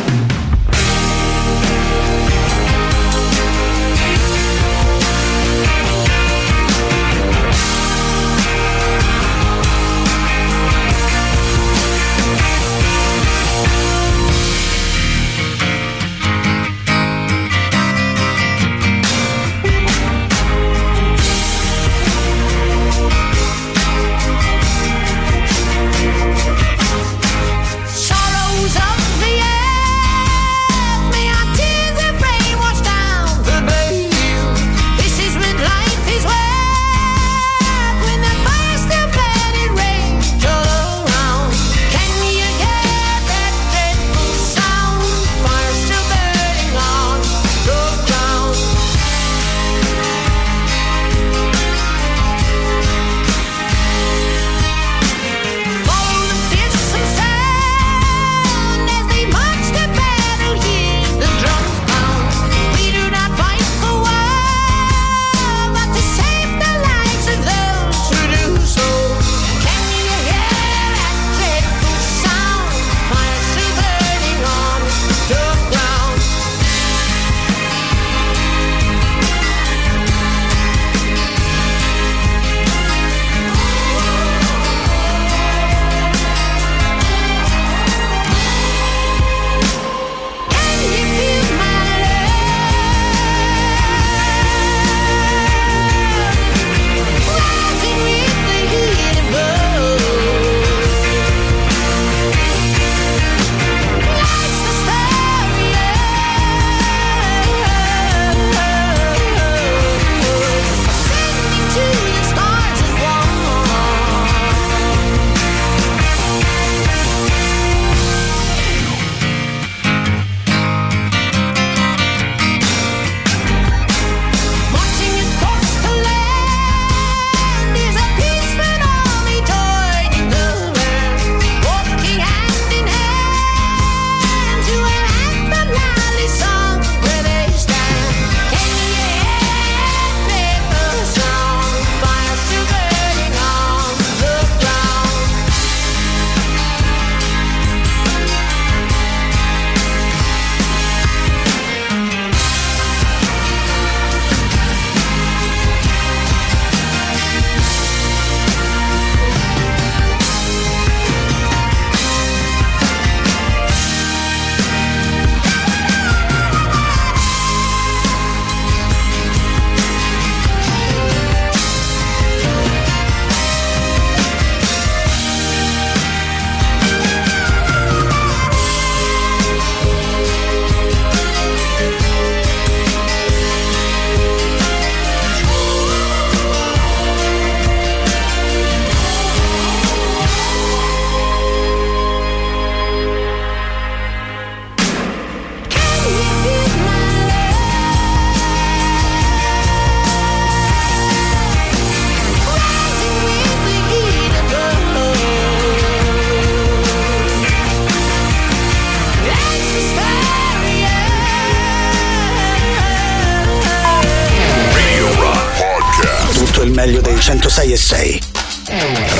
centosei e sei.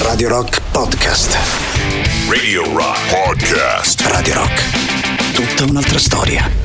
Radio Rock Podcast. Radio Rock Podcast. Radio Rock. Tutta un'altra storia.